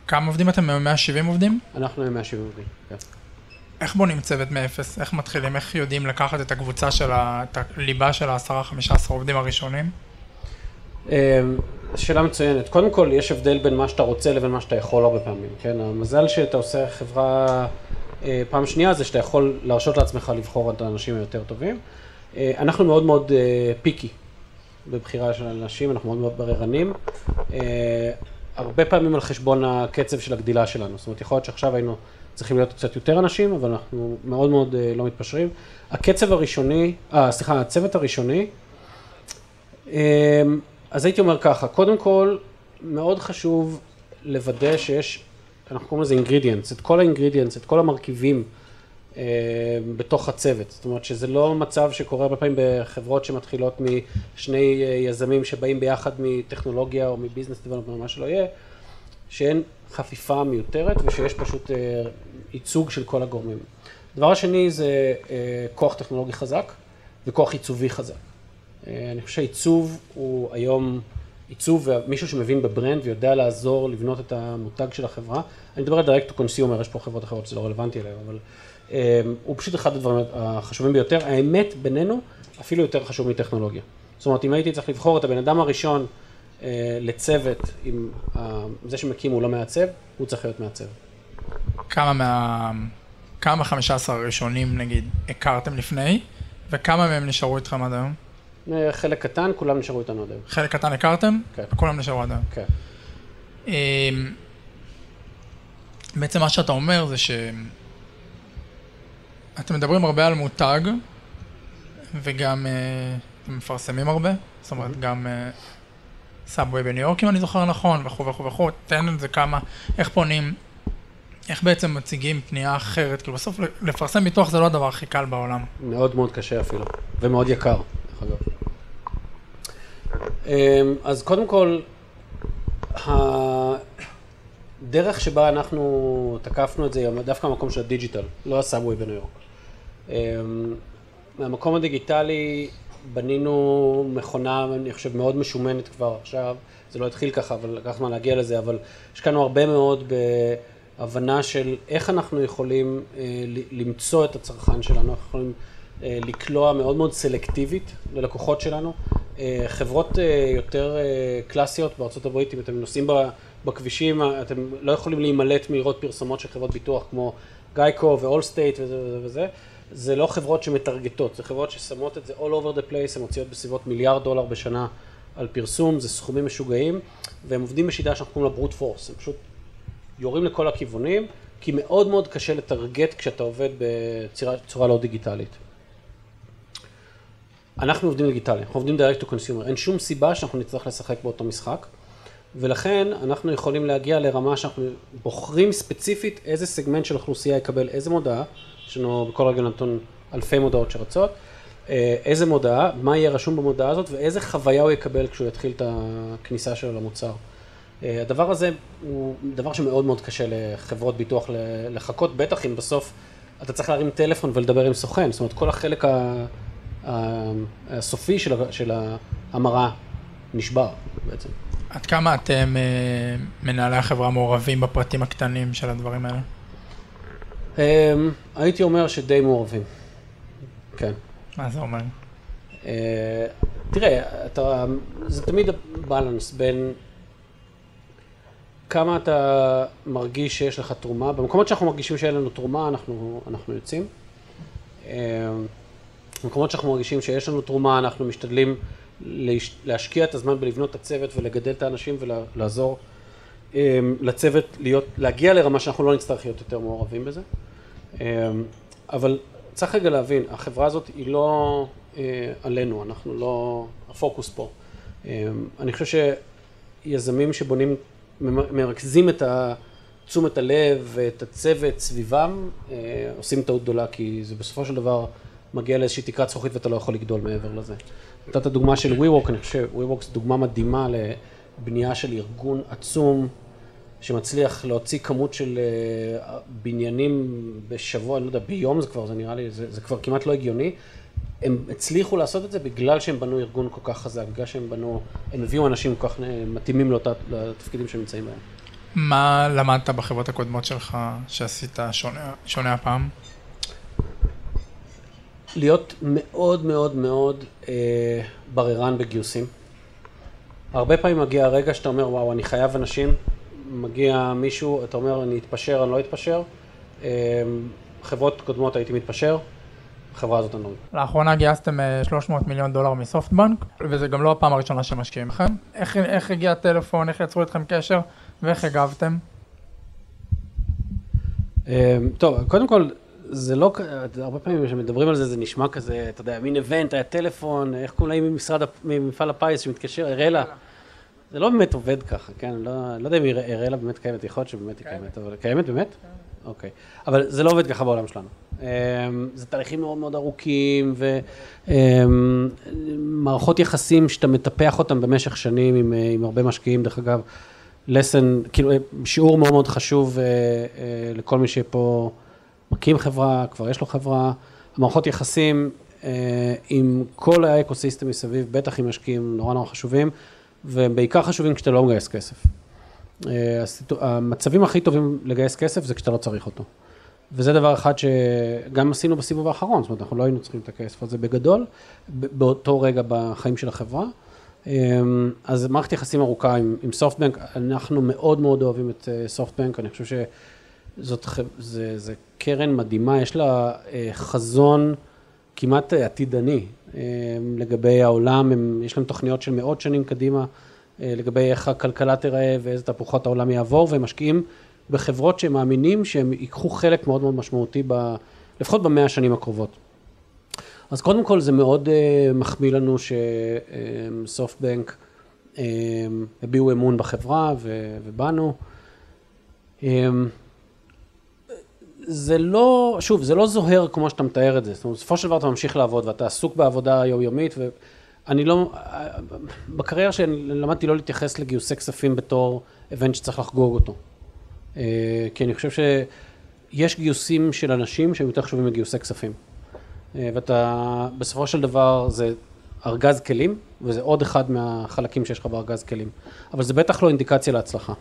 כמה עובדים אתם? מאה שבעים עובדים? אנחנו מאה שבעים עובדים, כן. איך בונים צוות מאפס? איך מתחילים? איך יודעים לקחת את הקבוצה של ה... את הליבה של ה-עשרה עד חמישה עשר עובדים הראשונים? שאלה מצוינת. קודם כל, יש הבדל בין מה שאתה רוצה לבין מה שאתה יכול הרבה פעמים, כן? המזל שאתה עושה חברה פעם שנייה זה שאתה יכול להרשות לעצמך לבחור את האנשים היותר טובים. אנחנו מאוד מאוד פיקי בבחירה של אנשים, אנחנו מאוד מאוד בררנים. הרבה פעמים על חשבון הקצב של הגדילה שלנו. זאת אומרת, יכול להיות שעכשיו היינו צריכים להיות קצת יותר אנשים, אבל אנחנו מאוד מאוד לא מתפשרים. הקצב הראשוני, אה, סליחה, הצוות הראשוני, אז הייתי אומר ככה, קודם כל, מאוד חשוב לוודא שיש, אנחנו קוראים לזה אינגרידיאנס, את כל האינגרידיאנס, את כל המרכיבים אה, בתוך הצוות. זאת אומרת שזה לא מצב שקורה הרבה פעמים בחברות שמתחילות משני יזמים שבאים ביחד מטכנולוגיה או מביזנס דיבלופמנט, מה שלא יהיה, שאין חפיפה מיותרת ושיש פשוט אה, ייצוג של כל הגורמים. הדבר השני זה אה, כוח טכנולוגי חזק וכוח עיצובי חזק. אני חושב שהעיצוב הוא היום עיצוב, מישהו שמבין בברנד ויודע לעזור לבנות את המותג של החברה. אני מדבר על direct to consumer, יש פה חברות אחרות, זה לא רלוונטי אליהם, אבל הוא פשוט אחד הדברים החשובים ביותר. האמת בינינו אפילו יותר חשוב מטכנולוגיה. זאת אומרת, אם הייתי צריך לבחור את הבן אדם הראשון לצוות, עם זה שמקים הוא לא מעצב, הוא צריך להיות מעצב. כמה מה... כמה חמישה עשר הראשונים, נגיד, הכרתם לפני, וכמה מהם נשארו איתכם עד היום? חלק קטן, כולם נשארו איתנו עד היום. חלק קטן הכרתם, וכולם נשארו עד היום. כן. בעצם מה שאתה אומר זה שאתם מדברים הרבה על מותג, וגם אתם מפרסמים הרבה, זאת אומרת גם סאבווי בניו יורק, אם אני זוכר נכון, וכו' וכו' וכו', תן את זה כמה, איך פונים, איך בעצם מציגים פנייה אחרת, כאילו בסוף לפרסם ביטוח זה לא הדבר הכי קל בעולם. מאוד מאוד קשה אפילו, ומאוד יקר. אז קודם כל, הדרך שבה אנחנו תקפנו את זה, דווקא המקום של הדיג'יטל, לא הסאבווי בניו יורק. מהמקום הדיגיטלי בנינו מכונה, אני חושב, מאוד משומנת כבר עכשיו, זה לא התחיל ככה, אבל לקח מה להגיע לזה, אבל השקענו הרבה מאוד בהבנה של איך אנחנו יכולים למצוא את הצרכן שלנו, איך יכולים לקלוע מאוד מאוד סלקטיבית ללקוחות שלנו. חברות יותר קלאסיות בארצות הברית, אם אתם נוסעים בכבישים, אתם לא יכולים להימלט מלראות פרסומות של חברות ביטוח כמו גייקו ואול סטייט וזה וזה וזה. זה לא חברות שמטרגטות, זה חברות ששמות את זה all over the place, הן מוציאות בסביבות מיליארד דולר בשנה על פרסום, זה סכומים משוגעים, והם עובדים בשיטה שאנחנו קוראים לה ברוט פורס, הם פשוט יורים לכל הכיוונים, כי מאוד מאוד קשה לטרגט כשאתה עובד בצורה לא דיגיטלית. אנחנו עובדים דיגיטלי, אנחנו עובדים direct to consumer, אין שום סיבה שאנחנו נצטרך לשחק באותו משחק, ולכן אנחנו יכולים להגיע לרמה שאנחנו בוחרים ספציפית איזה סגמנט של אוכלוסייה יקבל איזה מודעה, יש לנו בכל רגע נתון אלפי מודעות שרצות, איזה מודעה, מה יהיה רשום במודעה הזאת, ואיזה חוויה הוא יקבל כשהוא יתחיל את הכניסה שלו למוצר. הדבר הזה הוא דבר שמאוד מאוד קשה לחברות ביטוח לחכות, בטח אם בסוף אתה צריך להרים טלפון ולדבר עם סוכן, זאת אומרת כל החלק ה... הסופי של ההמרה נשבר בעצם. עד כמה אתם מנהלי החברה מעורבים בפרטים הקטנים של הדברים האלה? הייתי אומר שדי מעורבים, כן. מה זה אומר? תראה, זה תמיד הבאלנס בין כמה אתה מרגיש שיש לך תרומה. במקומות שאנחנו מרגישים שאין לנו תרומה, אנחנו יוצאים. במקומות שאנחנו מרגישים שיש לנו תרומה, אנחנו משתדלים להשקיע את הזמן בלבנות את הצוות ולגדל את האנשים ולעזור לצוות להיות, להגיע לרמה שאנחנו לא נצטרך להיות יותר מעורבים בזה. אבל צריך רגע להבין, החברה הזאת היא לא עלינו, אנחנו לא, הפוקוס פה. אני חושב שיזמים שבונים, מרכזים את תשומת הלב ואת הצוות סביבם, עושים טעות גדולה, כי זה בסופו של דבר מגיע לאיזושהי תקרת זכוכית ואתה לא יכול לגדול מעבר לזה. נתת דוגמה של WeWork, אני חושב WeWork זו דוגמה מדהימה לבנייה של ארגון עצום, שמצליח להוציא כמות של בניינים בשבוע, אני לא יודע, ביום זה כבר, זה נראה לי, זה, זה כבר כמעט לא הגיוני. הם הצליחו לעשות את זה בגלל שהם בנו ארגון כל כך חזק, בגלל שהם בנו, הם הביאו אנשים כל כך מתאימים לאותה, לתפקידים שהם נמצאים בהם. מה למדת בחברות הקודמות שלך שעשית שונה, שונה הפעם? להיות מאוד מאוד מאוד אה, בררן בגיוסים. הרבה פעמים מגיע הרגע שאתה אומר, וואו, אני חייב אנשים, מגיע מישהו, אתה אומר, אני אתפשר, אני לא אתפשר. אה, חברות קודמות הייתי מתפשר, החברה הזאת אנורית. לאחרונה גייסתם שלוש מאות מיליון דולר מסופטבנק, וזה גם לא הפעם הראשונה שמשקיעים לכם. איך, איך הגיע הטלפון, איך יצרו אתכם קשר? ואיך הגבתם? טוב, קודם כל, זה לא, הרבה פעמים כשמדברים על זה, זה נשמע כזה, אתה יודע, מין איבנט, היה טלפון, איך כולם ממשרד, ממפעל הפיס שמתקשר, אראלה. זה לא באמת עובד ככה, כן? לא יודע אם אראלה באמת קיימת, יכול להיות שבאמת היא קיימת, אבל קיימת באמת? אוקיי. אבל זה לא עובד ככה בעולם שלנו. זה תהליכים מאוד מאוד ארוכים, ומערכות יחסים שאתה מטפח אותם במשך שנים עם הרבה משקיעים, דרך אגב, לסן, כאילו, שיעור מאוד מאוד חשוב אה, אה, לכל מי שפה מקים חברה, כבר יש לו חברה. המערכות יחסים אה, עם כל האקוסיסטם מסביב, בטח עם משקיעים נורא נורא חשובים, ובעיקר חשובים כשאתה לא מגייס כסף. אה, הסיטו, המצבים הכי טובים לגייס כסף זה כשאתה לא צריך אותו. וזה דבר אחד שגם עשינו בסיבוב האחרון, זאת אומרת, אנחנו לא היינו צריכים את הכסף הזה בגדול, באותו רגע בחיים של החברה. אז מערכת יחסים ארוכה עם, עם סופטבנק, אנחנו מאוד מאוד אוהבים את סופטבנק, אני חושב שזאת זה, זה קרן מדהימה, יש לה חזון כמעט עתידני לגבי העולם, הם, יש להם תוכניות של מאות שנים קדימה, לגבי איך הכלכלה תיראה ואיזה תפוחות העולם יעבור, והם משקיעים בחברות שהם מאמינים שהם ייקחו חלק מאוד מאוד משמעותי, ב, לפחות במאה השנים הקרובות. אז קודם כל זה מאוד uh, מחמיא לנו שסופטבנק um, um, הביאו אמון בחברה ו- ובנו. Um, זה לא, שוב, זה לא זוהר כמו שאתה מתאר את זה. זאת אומרת, בסופו של דבר אתה ממשיך לעבוד ואתה עסוק בעבודה יומיומית, ואני לא, בקריירה שלמדתי לא להתייחס לגיוסי כספים בתור איבנט שצריך לחגוג אותו. Uh, כי אני חושב שיש גיוסים של אנשים שהם יותר חשובים מגיוסי כספים. ואתה, בסופו של דבר, זה ארגז כלים, וזה עוד אחד מהחלקים שיש לך בארגז כלים. אבל זה בטח לא אינדיקציה להצלחה.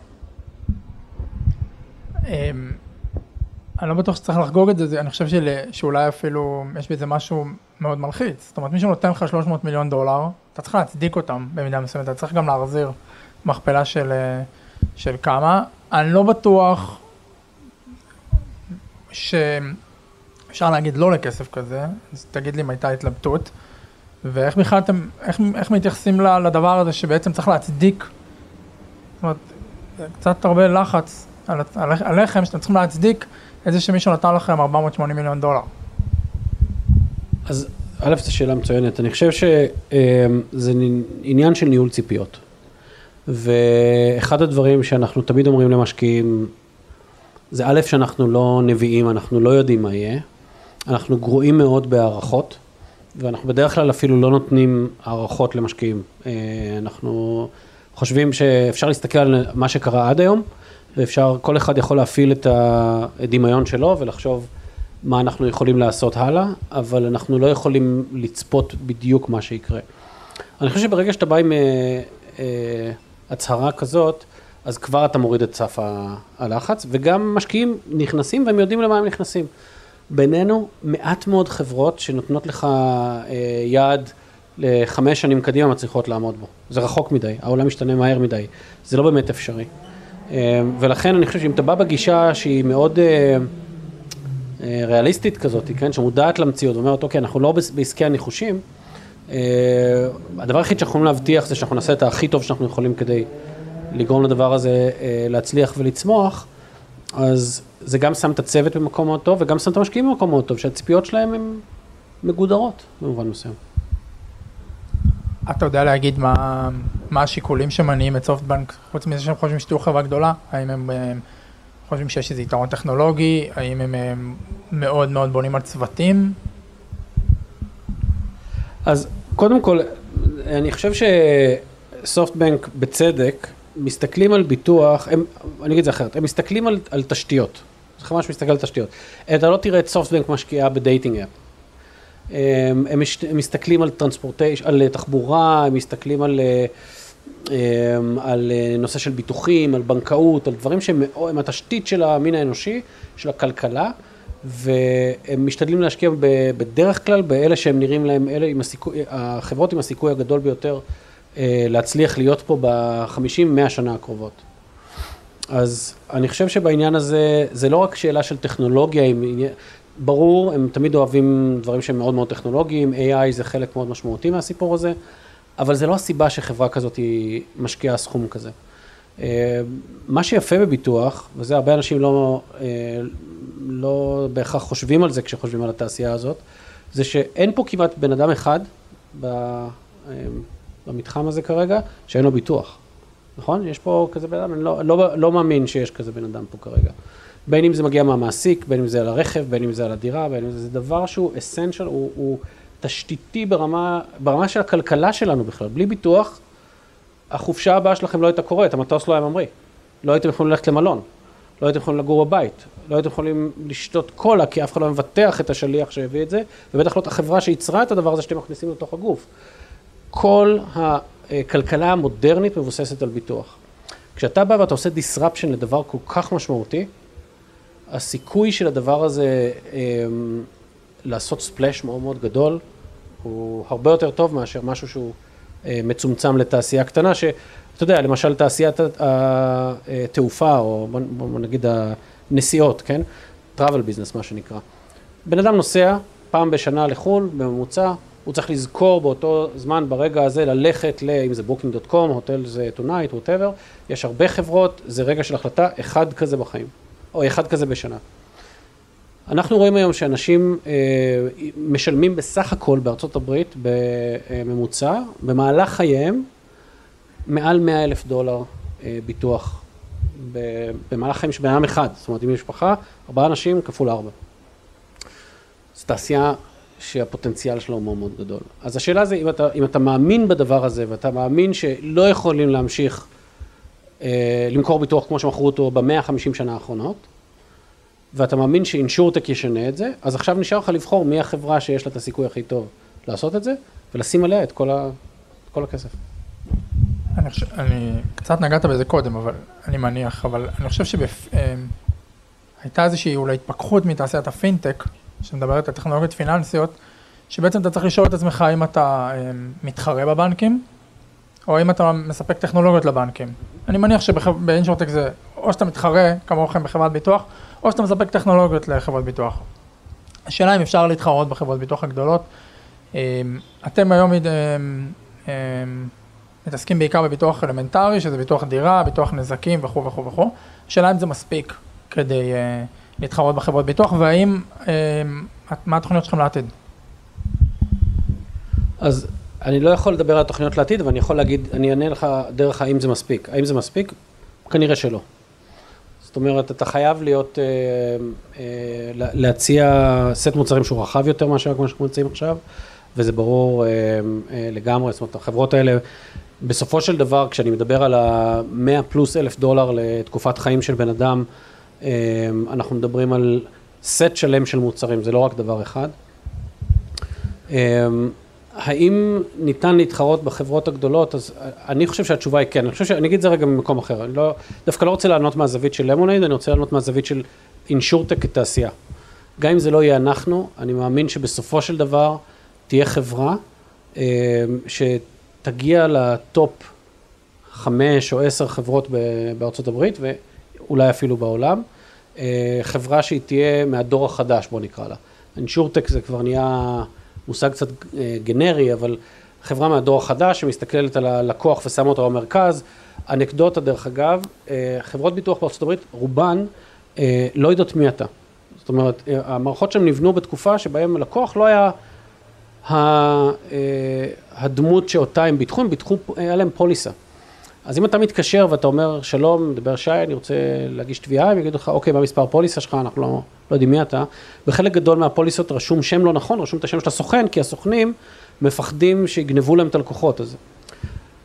אני לא בטוח שצריך לחגוג את זה, אני חושב שאולי אפילו יש בזה משהו מאוד מלחיץ. זאת אומרת, מישהו נותן לך שלוש מאות מיליון דולר, אתה צריך להצדיק אותם במידה מסוימת, אתה צריך גם להחזיר מכפלה של, של כמה. אני לא בטוח ש... אפשר להגיד לא לכסף כזה, אז תגיד לי אם הייתה התלבטות, ואיך בכלל אתם, איך, איך מתייחסים לדבר הזה שבעצם צריך להצדיק, זאת אומרת, קצת הרבה לחץ על, על, עליכם, שאתם צריכים להצדיק איזה שמישהו נתן לכם ארבע מאות ושמונים מיליון דולר. אז א', זו שאלה מצוינת, אני חושב שזה עניין של ניהול ציפיות, ואחד הדברים שאנחנו תמיד אומרים למשקיעים, זה א', שאנחנו לא נביאים, אנחנו לא יודעים מה יהיה, אנחנו גרועים מאוד בהערכות, ואנחנו בדרך כלל אפילו לא נותנים הערכות למשקיעים. אנחנו חושבים שאפשר להסתכל על מה שקרה עד היום, ואפשר, כל אחד יכול להפעיל את הדמיון שלו ולחשוב מה אנחנו יכולים לעשות הלאה, אבל אנחנו לא יכולים לצפות בדיוק מה שיקרה. אני חושב שברגע שאתה בא עם הצהרה כזאת, אז כבר אתה מוריד את סף הלחץ, וגם משקיעים נכנסים והם יודעים למה הם נכנסים. בינינו, מעט מאוד חברות שנותנות לך יעד לחמש שנים קדימה מצליחות לעמוד בו. זה רחוק מדי, העולם משתנה מהר מדי, זה לא באמת אפשרי. ולכן אני חושב שאם אתה בא בגישה שהיא מאוד ריאליסטית כזאת, כן? שמודעת למציאות, ואומרת, אוקיי, אנחנו לא בעסקי הניחושים, הדבר הכי שאנחנו יכולים להבטיח זה שאנחנו נעשה את הכי טוב שאנחנו יכולים כדי לגרום לדבר הזה להצליח ולצמוח, אז זה גם שם את הצוות במקום מאוד טוב, וגם שם את המשקיעים במקום מאוד טוב, שהציפיות שלהם הן מגודרות, במובן מסוים. אתה יודע להגיד מה, מה השיקולים שמניעים את סופטבנק, חוץ מזה שהם חושבים שתהיו חברה גדולה, האם הם, הם חושבים שיש איזה יתרון טכנולוגי, האם הם, הם מאוד מאוד בונים על צוותים? אז קודם כל, אני חושב שסופטבנק בצדק, מסתכלים על ביטוח, הם, אני אגיד את זה אחרת, הם מסתכלים על, על תשתיות, זה ממש מסתכל על תשתיות, אתה לא תראה את סופטבנק משקיעה בדייטינג אפ, הם, הם, הם מסתכלים על טרנספורטיישן, על תחבורה, הם מסתכלים על, על, על נושא של ביטוחים, על בנקאות, על דברים שהם הם התשתית של המין האנושי, של הכלכלה, והם משתדלים להשקיע ב, בדרך כלל באלה שהם נראים להם, אלה עם הסיכוי, החברות עם הסיכוי הגדול ביותר, להצליח להיות פה ב-חמישים מאה שנה הקרובות. אז אני חושב שבעניין הזה, זה לא רק שאלה של טכנולוגיה, ברור, הם תמיד אוהבים דברים שהם מאוד מאוד טכנולוגיים, איי איי זה חלק מאוד משמעותי מהסיפור הזה, אבל זה לא הסיבה שחברה כזאת היא משקיעה סכום כזה. מה שיפה בביטוח, וזה הרבה אנשים לא, לא בהכרח חושבים על זה כשחושבים על התעשייה הזאת, זה שאין פה כמעט בן אדם אחד ב... במתחם הזה כרגע, שאין לו ביטוח. נכון? יש פה כזה בן אדם, אני לא, לא, לא מאמין שיש כזה בן אדם פה כרגע. בין אם זה מגיע מהמעסיק, בין אם זה על הרכב, בין אם זה על הדירה, בין אם זה, זה דבר שהוא essential, הוא, הוא תשתיתי ברמה, ברמה של הכלכלה שלנו בכלל. בלי ביטוח, החופשה הבאה שלכם לא הייתה קורית, המטוס לא היה ממריא. לא הייתם יכולים ללכת למלון, לא הייתם יכולים לגור בבית, לא הייתם יכולים לשתות קולה, כי אף אחד לא מבטח את השליח שהביא את זה, ובטח לא את החברה שיצרה את הדבר הזה שאתם מכניסים לתוך הגוף. כל הכלכלה המודרנית מבוססת על ביטוח. כשאתה בא ואתה עושה disruption לדבר כל כך משמעותי, הסיכוי של הדבר הזה אמ, לעשות ספלש מאוד מאוד גדול, הוא הרבה יותר טוב מאשר משהו שהוא אמ, מצומצם לתעשייה קטנה, שאתה יודע, למשל תעשיית התעופה, או בוא, בוא נגיד הנסיעות, כן? טראבל ביזנס, מה שנקרא. בן אדם נוסע פעם בשנה לחול, בממוצע, הוא צריך לזכור באותו זמן, ברגע הזה, ללכת ל... אם זה בוקינג דוט קום, הוטל זה טונייט, whatever. יש הרבה חברות, זה רגע של החלטה, אחד כזה בחיים, או אחד כזה בשנה. אנחנו רואים היום שאנשים אה, משלמים בסך הכל בארצות הברית, בממוצע, במהלך חייהם, מעל מאה אלף דולר אה, ביטוח. במהלך חיים שבינם אחד, זאת אומרת, אם משפחה, ארבעה אנשים כפול ארבע. זו תעשייה... שהפוטנציאל שלו הוא מאוד מאוד גדול. אז השאלה זה, אם אתה, אם אתה מאמין בדבר הזה, ואתה מאמין שלא יכולים להמשיך אה, למכור ביטוח כמו שמכרו אותו ב-מאה וחמישים שנה האחרונות, ואתה מאמין שאינשורטק ישנה את זה, אז עכשיו נשאר לך לבחור מי החברה שיש לה את הסיכוי הכי טוב לעשות את זה, ולשים עליה את כל, ה, את כל הכסף. אני חושב, אני קצת נגעת בזה קודם, אבל אני מניח, אבל אני חושב שהייתה איזושהי אולי התפכחות מתעשיית הפינטק, שמדברת על טכנולוגיות פיננסיות, שבעצם אתה צריך לשאול את עצמך אם אתה מתחרה בבנקים, או אם אתה מספק טכנולוגיות לבנקים. אני מניח שבאינשורטק זה, או שאתה מתחרה, כמוכם, בחברת ביטוח, או שאתה מספק טכנולוגיות לחברת ביטוח. השאלה אם אפשר להתחרות בחברות ביטוח הגדולות. אתם היום מתעסקים בעיקר בביטוח אלמנטרי, שזה ביטוח דירה, ביטוח נזקים וכו' וכו' וכו'. השאלה אם זה מספיק כדי... להתחרות בחברות ביטוח, והאם, מה התוכניות שלכם לעתיד? אז אני לא יכול לדבר על התוכניות לעתיד, אבל אני יכול להגיד, אני אענה לך דרך האם זה מספיק. האם זה מספיק? כנראה שלא. זאת אומרת, אתה חייב להיות, להציע סט מוצרים שהוא רחב יותר מאשר כמו שאנחנו מציעים עכשיו, וזה ברור לגמרי, זאת אומרת, החברות האלה, בסופו של דבר, כשאני מדבר על ה-מאה פלוס אלף דולר לתקופת חיים של בן אדם, אנחנו מדברים על סט שלם של מוצרים, זה לא רק דבר אחד. האם ניתן להתחרות בחברות הגדולות? אז אני חושב שהתשובה היא כן. אני חושב שאני אגיד את זה רגע ממקום אחר. אני לא, דווקא לא רוצה לענות מהזווית של למונייד, אני רוצה לענות מהזווית של אינשורטק כתעשייה. גם אם זה לא יהיה אנחנו, אני מאמין שבסופו של דבר תהיה חברה שתגיע לטופ חמש או עשר חברות בארצות הברית, ו... אולי אפילו בעולם, חברה שהיא תהיה מהדור החדש, בוא נקרא לה. אינשורטק זה כבר נהיה מושג קצת גנרי, אבל חברה מהדור החדש שמסתכלת על הלקוח ושמה אותו במרכז, אנקדוטה דרך אגב, חברות ביטוח בארצות הברית, רובן לא יודעות מי אתה. זאת אומרת, המערכות שהם נבנו בתקופה שבהם הלקוח לא היה הדמות שאותה הם ביטחו, הם ביטחו עליהם פוליסה. אז אם אתה מתקשר ואתה אומר, שלום, מדבר שי, אני רוצה להגיש תביעה, הם יגידו לך, אוקיי, מה מספר פוליסה שלך, אנחנו לא, לא יודעים מי אתה. בחלק גדול מהפוליסות רשום שם לא נכון, רשום את השם של הסוכן, כי הסוכנים מפחדים שיגנבו להם את הלקוחות. אז,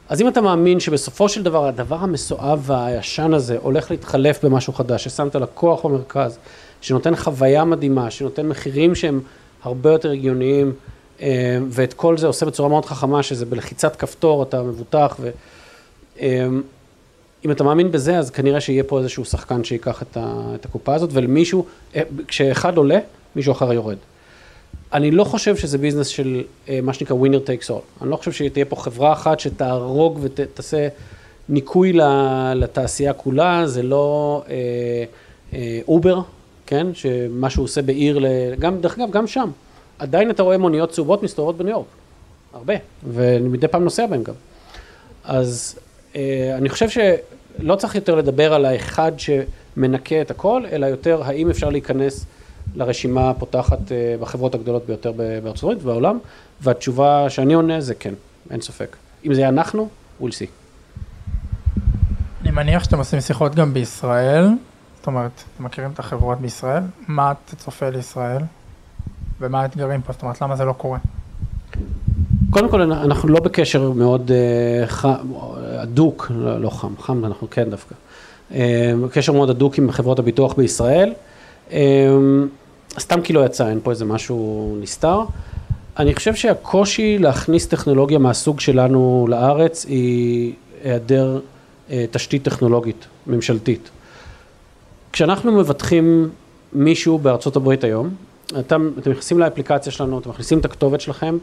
אז אם אתה מאמין שבסופו של דבר, הדבר המסואב והישן הזה הולך להתחלף במשהו חדש, ששמת לקוח במרכז, שנותן חוויה מדהימה, שנותן מחירים שהם הרבה יותר הגיוניים, ואת כל זה עושה בצורה מאוד חכמה, שזה בלחיצת כפתור, אתה מבוטח ו... אם אתה מאמין בזה, אז כנראה שיהיה פה איזשהו שחקן שיקח את הקופה הזאת, ולמישהו, כשאחד עולה, מישהו אחר יורד. אני לא חושב שזה ביזנס של מה שנקרא winner takes all. אני לא חושב שתהיה פה חברה אחת שתהרוג ותעשה ניקוי לתעשייה כולה, זה לא אובר, כן? שמה שהוא עושה בעיר, גם, דרך אגב, גם שם. עדיין אתה רואה מוניות צהובות מסתובבות בניו יורק. הרבה. ומדי פעם נוסע בהם גם. אז... Uh, אני חושב שלא צריך יותר לדבר על האחד שמנקה את הכל, אלא יותר האם אפשר להיכנס לרשימה הפותחת uh, בחברות הגדולות ביותר בארצות הברית ובעולם, והתשובה שאני עונה זה כן, אין ספק. אם זה אנחנו, we'll see. אני מניח שאתם עושים שיחות גם בישראל, זאת אומרת, אתם מכירים את החברות בישראל, מה אתה צופה לישראל ומה האתגרים פה, זאת אומרת, למה זה לא קורה? קודם כל, אנחנו לא בקשר מאוד הדוק, לא חם, חם אנחנו כן דווקא, בקשר מאוד הדוק עם חברות הביטוח בישראל, סתם כי לא יצא, אין פה איזה משהו נסתר. אני חושב שהקושי להכניס טכנולוגיה מהסוג שלנו לארץ היא היעדר תשתית טכנולוגית, ממשלתית. כשאנחנו מבטחים מישהו בארצות הברית היום, אתם, אתם מכניסים לאפליקציה שלנו, אתם מכניסים את הכתובת שלכם,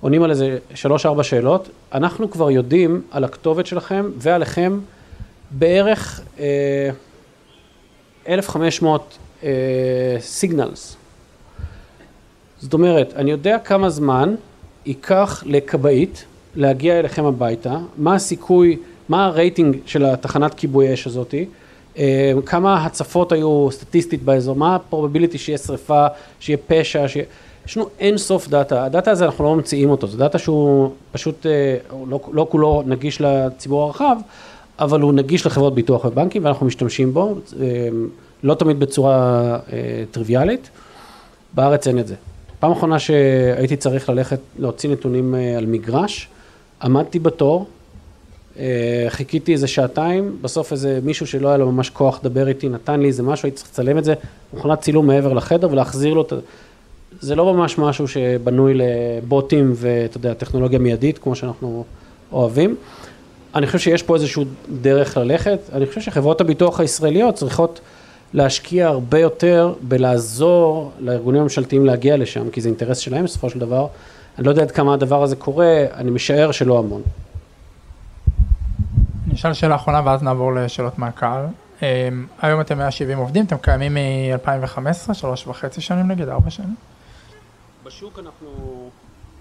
עונים על איזה שלוש, ארבע שאלות, אנחנו כבר יודעים על הכתובת שלכם ועליכם בערך אה, אלף וחמש מאות אה, סיגנלס. זאת אומרת, אני יודע כמה זמן ייקח לקבעית להגיע אליכם הביתה, מה הסיכוי, מה הרייטינג של התחנת כיבוי אש הזאת, אה, כמה הצפות היו סטטיסטית באזור, מה הפרובביליטי שיהיה שריפה, שיהיה פשע, שיהיה... יש לנו אין סוף דאטה, הדאטה הזה אנחנו לא ממציאים אותו, זה דאטה שהוא פשוט לא, לא כולו נגיש לציבור הרחב, אבל הוא נגיש לחברות ביטוח ובנקים ואנחנו משתמשים בו, לא תמיד בצורה טריוויאלית, בארץ אין את זה. פעם אחרונה שהייתי צריך ללכת להוציא נתונים על מגרש, עמדתי בתור, חיכיתי איזה שעתיים, בסוף איזה מישהו שלא היה לו ממש כוח לדבר איתי, נתן לי איזה משהו, הייתי צריך לצלם את זה, מכונת צילום מעבר לחדר ולהחזיר לו את... זה לא ממש משהו שבנוי לבוטים ואתה יודע, טכנולוגיה מיידית, כמו שאנחנו אוהבים. אני חושב שיש פה איזשהו דרך ללכת. אני חושב שחברות הביטוח הישראליות צריכות להשקיע הרבה יותר בלעזור לארגונים הממשלתיים להגיע לשם, כי זה אינטרס שלהם בסופו של דבר. אני לא יודע עד כמה הדבר הזה קורה, אני משער שלא המון. אני אשאל שאלה אחרונה ואז נעבור לשאלות מהקהל. היום אתם מאה שבעים עובדים, אתם קיימים מ-אלפיים וחמש עשרה, שלוש וחצי שנים נגיד, ארבע שנים. בשוק אנחנו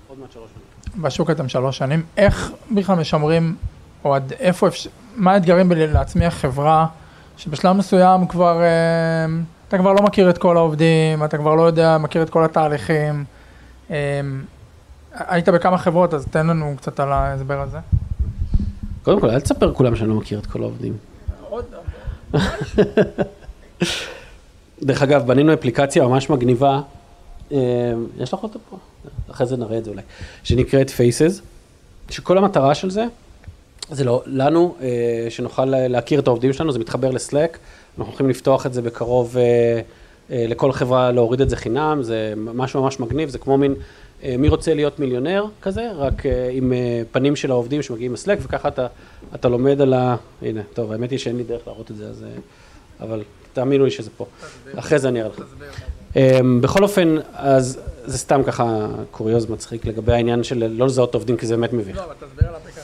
עוד מעט שלוש שנים. בשוק אתם שלוש שנים. איך בכלל משמרים, או עד איפה, מה האתגרים להצמיח חברה שבשלב מסוים כבר, אתה כבר לא מכיר את כל העובדים, אתה כבר לא יודע, מכיר את כל התהליכים. היית בכמה חברות, אז תן לנו קצת על ההסבר הזה. קודם כל, אל תספר כולם שאני לא מכיר את כל העובדים. עוד דרך אגב, בנינו אפליקציה ממש מגניבה. יש לך אותה פה? אחרי זה נראה את זה אולי, שנקראת Faces, שכל המטרה של זה, זה לא, לנו, שנוכל להכיר את העובדים שלנו, זה מתחבר לסלק, אנחנו הולכים לפתוח את זה בקרוב לכל חברה, להוריד את זה חינם, זה משהו ממש מגניב, זה כמו מין, מי רוצה להיות מיליונר כזה, רק עם פנים של העובדים שמגיעים לסלק, וככה אתה, אתה לומד על ה... הנה, טוב, האמת היא שאין לי דרך להראות את זה, אז... אבל תאמינו לי שזה פה, אחרי זה אני אראה לך. בכל אופן, אז זה סתם ככה קוריוז מצחיק לגבי העניין של לא לזהות עובדים, כי זה באמת מביך. לא, אבל תסביר על אפליקציה.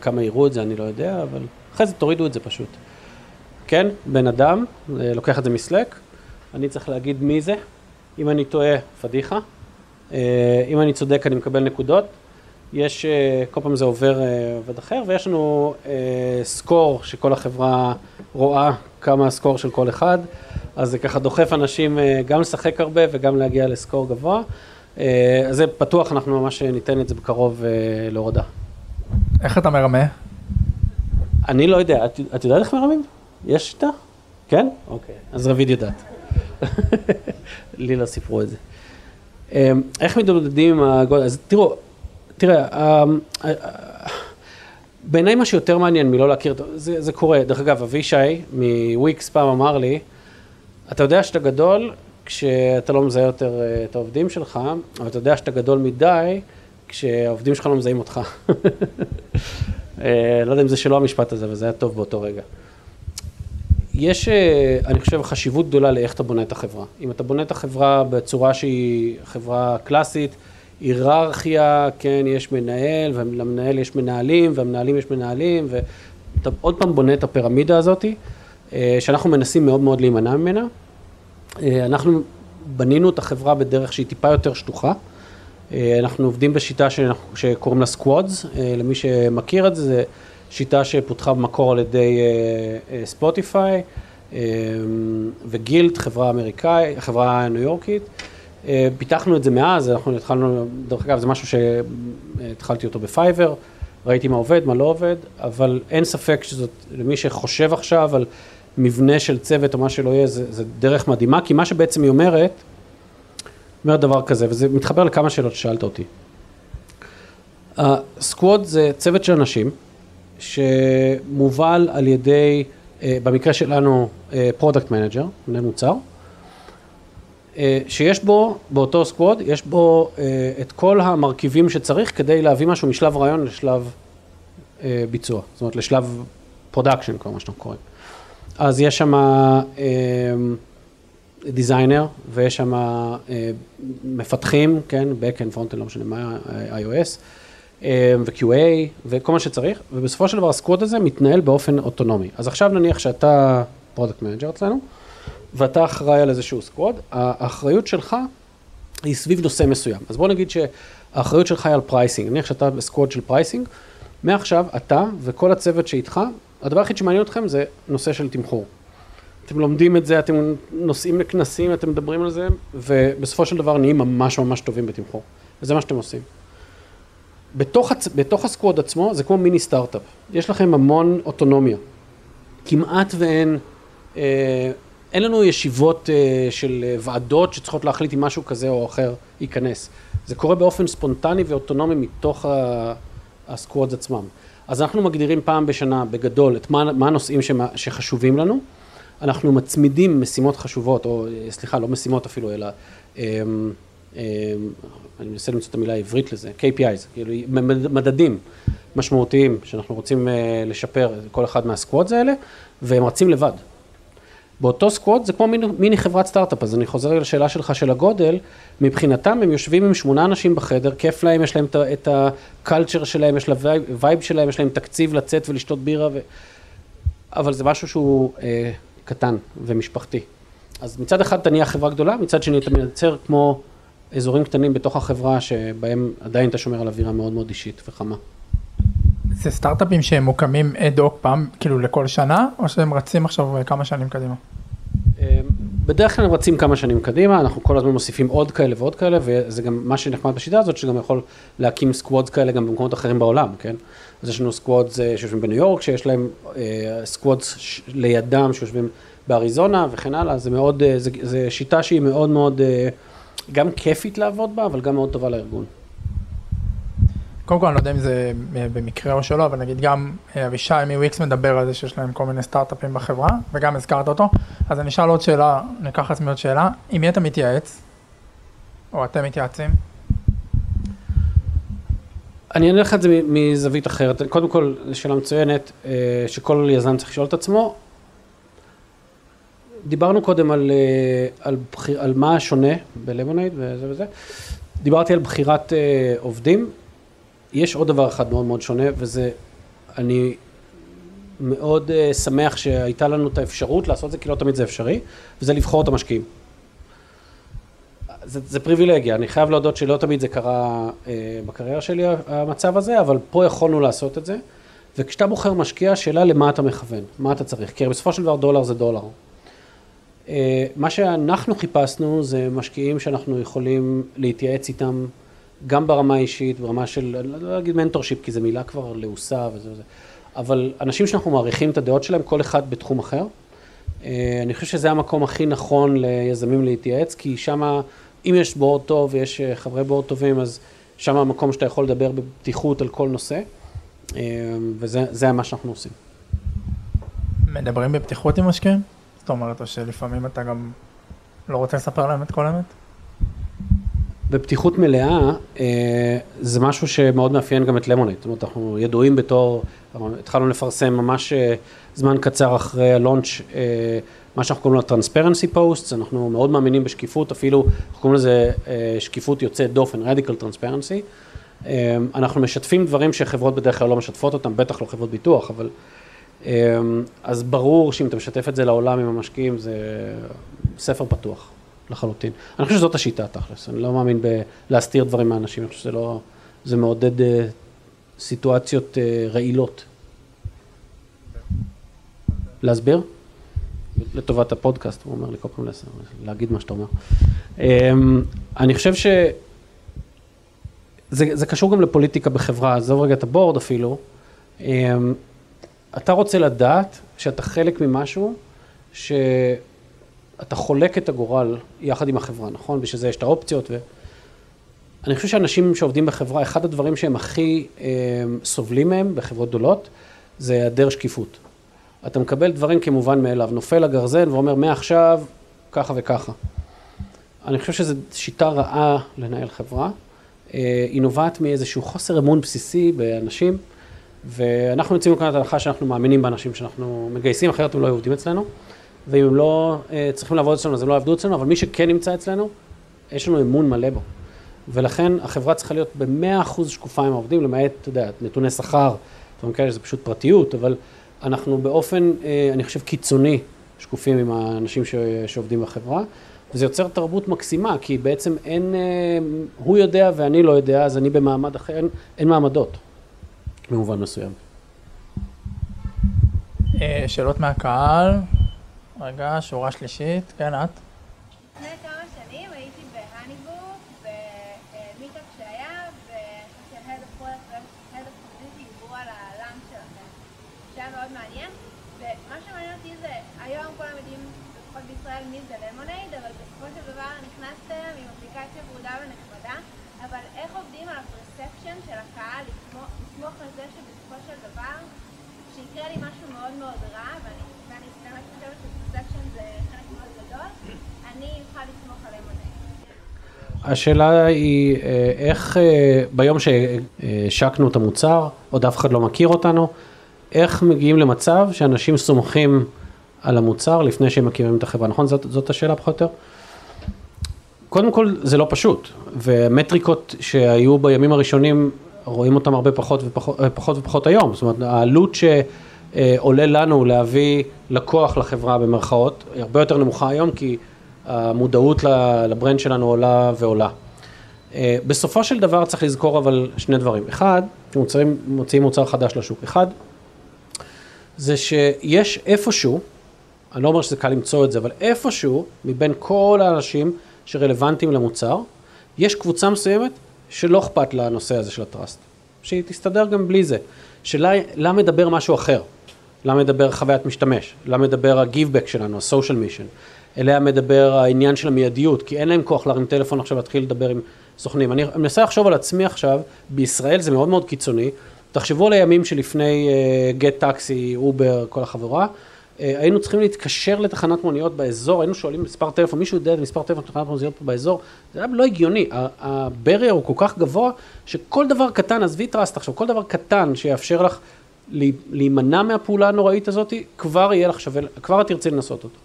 כמה יראו את זה, אני לא יודע, אבל אחרי זה תורידו את זה פשוט. כן, בן אדם, לוקח את זה מסלק, אני צריך להגיד מי זה, אם אני טועה, פדיחה, אם אני צודק, אני מקבל נקודות, יש, כל פעם זה עובר עובד אחר, ויש לנו סקור שכל החברה רואה כמה הסקור של כל אחד, אז זה ככה דוחף אנשים גם לשחק הרבה וגם להגיע לסקור גבוה. אז זה פתוח, אנחנו ממש ניתן את זה בקרוב להורדה. איך אתה מרמה? אני לא יודע, את, את יודעת איך מרמים? יש שיטה? כן? אוקיי, אז רביד יודעת. לי לא סיפרו את זה. איך מתמודדים עם הגודל? אז תראו, תראה, בעיניי מה שיותר מעניין מלא להכיר, זה, זה קורה. דרך אגב, אבישי מוויקס פעם אמר לי, אתה יודע שאתה גדול כשאתה לא מזהה יותר את העובדים שלך, אבל אתה יודע שאתה גדול מדי כשהעובדים שלך לא מזהים אותך. לא יודע אם זה שלא המשפט הזה, אבל זה היה טוב באותו רגע. יש, אני חושב, חשיבות גדולה לאיך אתה בונה את החברה. אם אתה בונה את החברה בצורה שהיא חברה קלאסית, היררכיה, כן, יש מנהל, ולמנהל יש מנהלים, והמנהלים יש מנהלים, ואתה עוד פעם בונה את הפירמידה הזאת, שאנחנו מנסים מאוד מאוד להימנע ממנה. אנחנו בנינו את החברה בדרך שהיא טיפה יותר שטוחה. אנחנו עובדים בשיטה שקוראים לה סקוואדס, למי שמכיר את זה, זה שיטה שפותחה במקור על ידי ספוטיפיי, וגילד, חברה אמריקאית, חברה ניו יורקית. פיתחנו את זה מאז, אנחנו התחלנו, דרך אגב, זה משהו שהתחלתי אותו בפייבר, ראיתי מה עובד, מה לא עובד, אבל אין ספק שזאת, למי שחושב עכשיו על מבנה של צוות או מה שלא יהיה, זה, זה דרך מדהימה, כי מה שבעצם היא אומרת, אומרת דבר כזה, וזה מתחבר לכמה שאלות ששאלת אותי. הסקוואד זה צוות של אנשים, שמובל על ידי, במקרה שלנו, פרודקט מנג'ר, מנהל מוצר, שיש בו, באותו סקוואד, יש בו את כל המרכיבים שצריך כדי להביא משהו משלב רעיון לשלב ביצוע, זאת אומרת לשלב פרודקשן, כמו מה שאנחנו קוראים. אז יש שם דיזיינר ויש שם מפתחים, כן, back-end, front-end, לא משנה מה, iOS, ו-קיו איי וכל מה שצריך, ובסופו של דבר הסקוואד הזה מתנהל באופן אוטונומי. אז עכשיו נניח שאתה פרודקט מנג'ר אצלנו, ואתה אחראי על איזשהו סקוואד, האחריות שלך היא סביב נושא מסוים. אז בוא נגיד שהאחריות שלך היא על פרייסינג, נניח שאתה בסקוואד של פרייסינג, מעכשיו אתה וכל הצוות שאיתך, הדבר הכי שמעניין אתכם זה נושא של תמחור. אתם לומדים את זה, אתם נוסעים לכנסים, אתם מדברים על זה, ובסופו של דבר נהיים ממש ממש טובים בתמחור. וזה מה שאתם עושים. בתוך, בתוך הסקוואד עצמו זה כמו מיני סטארט-אפ. יש לכם המון אוטונומיה. כמעט ואין... אה, אין לנו ישיבות של ועדות שצריכות להחליט אם משהו כזה או אחר ייכנס. זה קורה באופן ספונטני ואוטונומי מתוך הסקוואדס עצמם. אז אנחנו מגדירים פעם בשנה בגדול את מה, מה הנושאים שחשובים לנו. אנחנו מצמידים משימות חשובות, או סליחה, לא משימות אפילו, אלא, אני מנסה למצוא את המילה העברית לזה, קי פי איז, כאילו מדדים משמעותיים שאנחנו רוצים לשפר כל אחד מהסקוואדס האלה, והם רצים לבד. באותו סקוואד זה כמו מיני, מיני חברת סטארט-אפ, אז אני חוזר לשאלה שלך של הגודל, מבחינתם הם יושבים עם שמונה אנשים בחדר, כיף להם, יש להם את, את הקלצ'ר שלהם, יש להם וייב שלהם, יש להם תקציב לצאת ולשתות בירה, ו... אבל זה משהו שהוא אה, קטן ומשפחתי. אז מצד אחד אתה נהיה חברה גדולה, מצד שני אתה מייצר כמו אזורים קטנים בתוך החברה, שבהם עדיין אתה שומר על אווירה מאוד מאוד אישית וחמה. זה סטארט-אפים שהם מוקמים אד-הוק פעם, כאילו לכל שנה, או שהם רצים עכשיו כמה שנים קדימה? בדרך כלל הם רצים כמה שנים קדימה, אנחנו כל הזמן מוסיפים עוד כאלה ועוד כאלה, וזה גם מה שנחמד בשיטה הזאת, שגם יכול להקים סקוואדס כאלה גם במקומות אחרים בעולם, כן? אז יש לנו סקוואדס שיושבים בניו יורק, שיש להם סקוואדס לידם שיושבים באריזונה וכן הלאה, זה מאוד, זה, זה שיטה שהיא מאוד מאוד, גם כיפית לעבוד בה, אבל גם מאוד טובה לארגון. קודם כל, אני לא יודע אם זה במקרה או שלא, אבל נגיד גם אבישי מוויקס מדבר על זה שיש להם כל מיני סטארט-אפים בחברה, וגם הזכרת אותו, אז אני אשאל עוד שאלה, ניקח עצמי עוד שאלה, אם מי אתה מתייעץ, או אתם מתייעצים? אני אענה לך את זה מזווית אחרת, קודם כל, שאלה מצוינת, שכל יזם צריך לשאול את עצמו, דיברנו קודם על, על, על, על מה השונה בלמונייד וזה וזה, דיברתי על בחירת עובדים, יש עוד דבר אחד מאוד מאוד שונה, וזה, אני מאוד uh, שמח שהייתה לנו את האפשרות לעשות את זה, כי לא תמיד זה אפשרי, וזה לבחור את המשקיעים. זה, זה פריבילגיה, אני חייב להודות שלא תמיד זה קרה אה, בקריירה שלי המצב הזה, אבל פה יכולנו לעשות את זה, וכשאתה בוחר משקיע, שאלה למה אתה מכוון, מה אתה צריך, כי בסופו של דבר דולר זה דולר. אה, מה שאנחנו חיפשנו זה משקיעים שאנחנו יכולים להתייעץ איתם, גם ברמה האישית, ברמה של, אני לא אגיד מנטורשיפ, כי זו מילה כבר לעוסה וזה וזה, אבל אנשים שאנחנו מעריכים את הדעות שלהם, כל אחד בתחום אחר, אני חושב שזה המקום הכי נכון ליזמים להתייעץ, כי שמה, אם יש בורד טוב ויש חברי בורד טובים, אז שמה המקום שאתה יכול לדבר בפתיחות על כל נושא, וזה מה שאנחנו עושים. מדברים בפתיחות עם משקיעים? זאת אומרת, או שלפעמים אתה גם לא רוצה לספר להם את כל האמת? בפתיחות מלאה, זה משהו שמאוד מאפיין גם את למונייד. זאת אומרת, אנחנו ידועים בתור, התחלנו לפרסם ממש זמן קצר אחרי הלונץ' מה שאנחנו קוראים לו Transparency Posts, אנחנו מאוד מאמינים בשקיפות, אפילו אנחנו קוראים לזה שקיפות יוצאת דופן, Radical Transparency. אנחנו משתפים דברים שחברות בדרך כלל לא משתפות אותם, בטח לא חברות ביטוח, אבל אז ברור שאם אתה משתף את זה לעולם עם המשקיעים, זה ספר פתוח. לחלוטין. אני חושב שזאת השיטה תכלס, אני לא מאמין בלהסתיר דברים מהאנשים, אני חושב שזה לא, זה מעודד אה, סיטואציות אה, רעילות. להסביר? לטובת הפודקאסט, הוא אומר לי כל פעם לסדר, להגיד מה שאתה אומר. אה, אני חושב שזה קשור גם לפוליטיקה בחברה, עזוב רגע את הבורד אפילו, אה, אתה רוצה לדעת שאתה חלק ממשהו ש... אתה חולק את הגורל יחד עם החברה, נכון? בשביל זה יש את האופציות ו... אני חושב שאנשים שעובדים בחברה, אחד הדברים שהם הכי הם, סובלים מהם בחברות גדולות, זה היעדר שקיפות. אתה מקבל דברים כמובן מאליו, נופל הגרזן ואומר, מעכשיו, ככה וככה. אני חושב שזו שיטה רעה לנהל חברה. היא נובעת מאיזשהו חוסר אמון בסיסי באנשים, ואנחנו יוצאים מכאן את ההלכה שאנחנו מאמינים באנשים שאנחנו מגייסים, אחרת הם לא יעובדים אצלנו. ואם הם לא צריכים לעבוד אצלנו, אז הם לא יעבדו אצלנו, אבל מי שכן נמצא אצלנו, יש לנו אמון מלא בו. ולכן החברה צריכה להיות ב-מאה אחוז שקופה עם העובדים, למעט, אתה יודע, נתוני שכר, דברים כאלה שזה פשוט פרטיות, אבל אנחנו באופן, אני חושב, קיצוני שקופים עם האנשים שעובדים בחברה, וזה יוצר תרבות מקסימה, כי בעצם אין, הוא יודע ואני לא יודע, אז אני במעמד אחר, אין, אין מעמדות, במובן מסוים. שאלות מהקהל? רגע, שורה שלישית, כן, את? לפני כמה שנים הייתי בהניבורג, במיטאפ שהיה, וההד הפוזיטי דיברו על העולם שלכם. שהיה מאוד מעניין, ומה שמעניין אותי זה, היום כולם יודעים, לפחות בישראל, מי זה למונייד, אבל בסופו של דבר נכנסתם עם אפליקציה פרודה ונחמדה, אבל איך עובדים על הפרספשן של הקהל, לסמוך על זה שבסופו של דבר, שיקרה לי משהו מאוד מאוד רע, ואני באמת חושבת שפרספשן זה חלק מאוד גדול, אני אוכל לסמוך על למונייד. השאלה היא איך ביום שהשקנו את המוצר, עוד אף אחד לא מכיר אותנו, איך מגיעים למצב שאנשים סומכים על המוצר לפני שהם מכירים את החברה, נכון? זאת, זאת השאלה פחות יותר? קודם כל זה לא פשוט, ומטריקות שהיו בימים הראשונים, רואים אותם הרבה פחות ופחות, פחות ופחות היום. זאת אומרת, העלות שעולה לנו להביא לקוח לחברה במרכאות, היא הרבה יותר נמוכה היום, כי המודעות לברנד שלנו עולה ועולה. בסופו של דבר צריך לזכור אבל שני דברים. אחד, מוצאים, מוצאים מוצר חדש לשוק. אחד, זה שיש איפשהו, אני לא אומר שזה קל למצוא את זה, אבל איפשהו, מבין כל האנשים שרלוונטיים למוצר, יש קבוצה מסוימת, שלא אכפת לנושא הזה של הטרסט, שהיא תסתדר גם בלי זה, שלא מדבר משהו אחר, לא מדבר חוויית משתמש, לא מדבר הגיבבק שלנו, הסושיאל מישן, אליה מדבר העניין של המיידיות, כי אין להם כוח להרים טלפון עכשיו להתחיל לדבר עם סוכנים. אני מנסה לחשוב על עצמי עכשיו, בישראל זה מאוד מאוד קיצוני, תחשבו על הימים שלפני גט טקסי, אובר, כל החבורה, היינו צריכים להתקשר לתחנת מוניות באזור, היינו שואלים מספר טלפון, מישהו יודע את מספר טלפון לתחנת מוניות פה באזור, זה היה לא הגיוני, הברייר הוא כל כך גבוה, שכל דבר קטן, עזבי טרסט עכשיו, כל דבר קטן שיאפשר לך להימנע מהפעולה הנוראית הזאת, כבר יהיה לך שווה, כבר את תרצי לנסות אותו.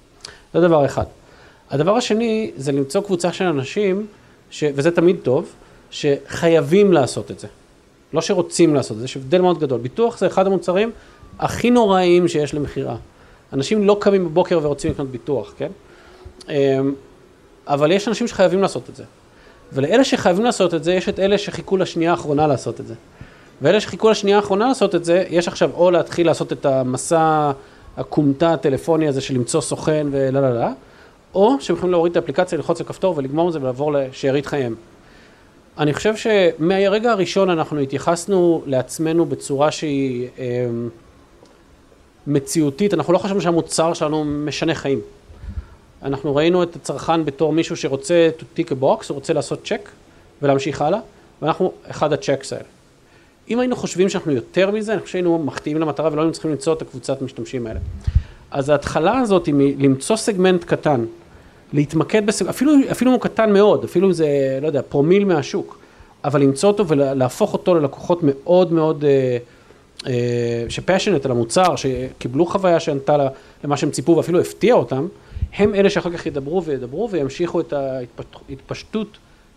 זה דבר אחד. הדבר השני, זה למצוא קבוצה של אנשים, ש, וזה תמיד טוב, שחייבים לעשות את זה. לא שרוצים לעשות את זה, שהבדל מאוד גדול. ביטוח זה אחד המוצרים הכי נוראים שיש למחירה. אנשים לא קמים בבוקר ורוצים לקנות ביטוח, כן? אבל יש אנשים שחייבים לעשות את זה. ולאלה שחייבים לעשות את זה, יש את אלה שחיכו לשנייה האחרונה לעשות את זה. ואלה שחיכו לשנייה האחרונה לעשות את זה, יש עכשיו או להתחיל לעשות את המסע הקומטה הטלפוני הזה של למצוא סוכן ולללה, או שהם יכולים להוריד את האפליקציה, ללחוץ לכפתור ולגמור את זה ולעבור לשארית חייהם. אני חושב שמהרגע הראשון אנחנו התייחסנו לעצמנו בצורה שהיא מציאותית. אנחנו לא חושבים שהמוצר שלנו משנה חיים. אנחנו ראינו את הצרכן בתור מישהו שרוצה to tick a box, הוא רוצה לעשות צ'ק ולהמשיך הלאה, ואנחנו אחד הצ'קס האלה. אם היינו חושבים שאנחנו יותר מזה, אני חושב שהיינו מחטיאים למטרה ולא היינו צריכים למצוא את הקבוצת משתמשים האלה. אז ההתחלה הזאת היא למצוא סגמנט קטן, להתמקד בסגמנט, אפילו, אפילו הוא קטן מאוד, אפילו זה, לא יודע, פרומיל מהשוק, אבל למצוא אותו ולהפוך אותו ללקוחות מאוד מאוד שפשנט על המוצר, שקיבלו חוויה שענתה למה שהם ציפו ואפילו הפתיע אותם, הם אלה שאחר כך ידברו וידברו וימשיכו את ההתפשטות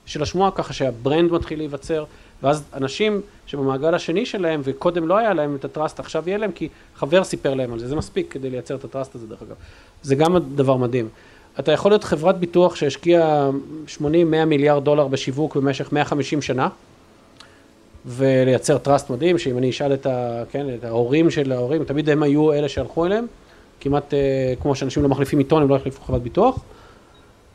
של השמוע, ככה שהברנד מתחיל להיווצר, ואז אנשים שבמעגל השני שלהם, וקודם לא היה להם את הטרסט, עכשיו יהיה להם, כי חבר סיפר להם על זה, זה מספיק כדי לייצר את הטרסט הזה דרך אגב. זה גם דבר מדהים. אתה יכול להיות חברת ביטוח שהשקיעה שמונים עד מאה מיליארד דולר בשיווק במשך מאה וחמישים שנה, ולייצר טרסט מדהים, שאם אני אשאל את, ה, כן, את ההורים של ההורים, תמיד הם היו אלה שהלכו אליהם, כמעט אה, כמו שאנשים לא מחליפים עיתון, הם לא יחליפו חברת ביטוח,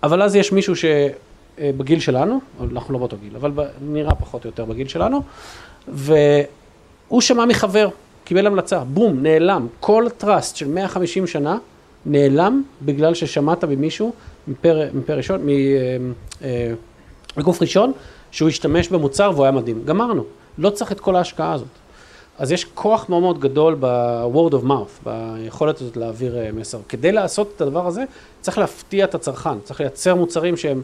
אבל אז יש מישהו שבגיל שלנו, אנחנו לא באותו גיל, אבל נראה פחות או יותר בגיל שלנו, והוא שמע מחבר, קיבל המלצה, בום, נעלם, כל טרסט של מאה וחמישים שנה נעלם, בגלל ששמעת במישהו, מפר, מפר ראשון, מ, אה, אה, מגוף ראשון, שהוא השתמש במוצר והוא היה מדהים. גמרנו, לא צריך את כל ההשקעה הזאת. אז יש כוח מאוד מאוד גדול ב-word of mouth, ביכולת הזאת להעביר מסר. כדי לעשות את הדבר הזה, צריך להפתיע את הצרכן, צריך לייצר מוצרים שהם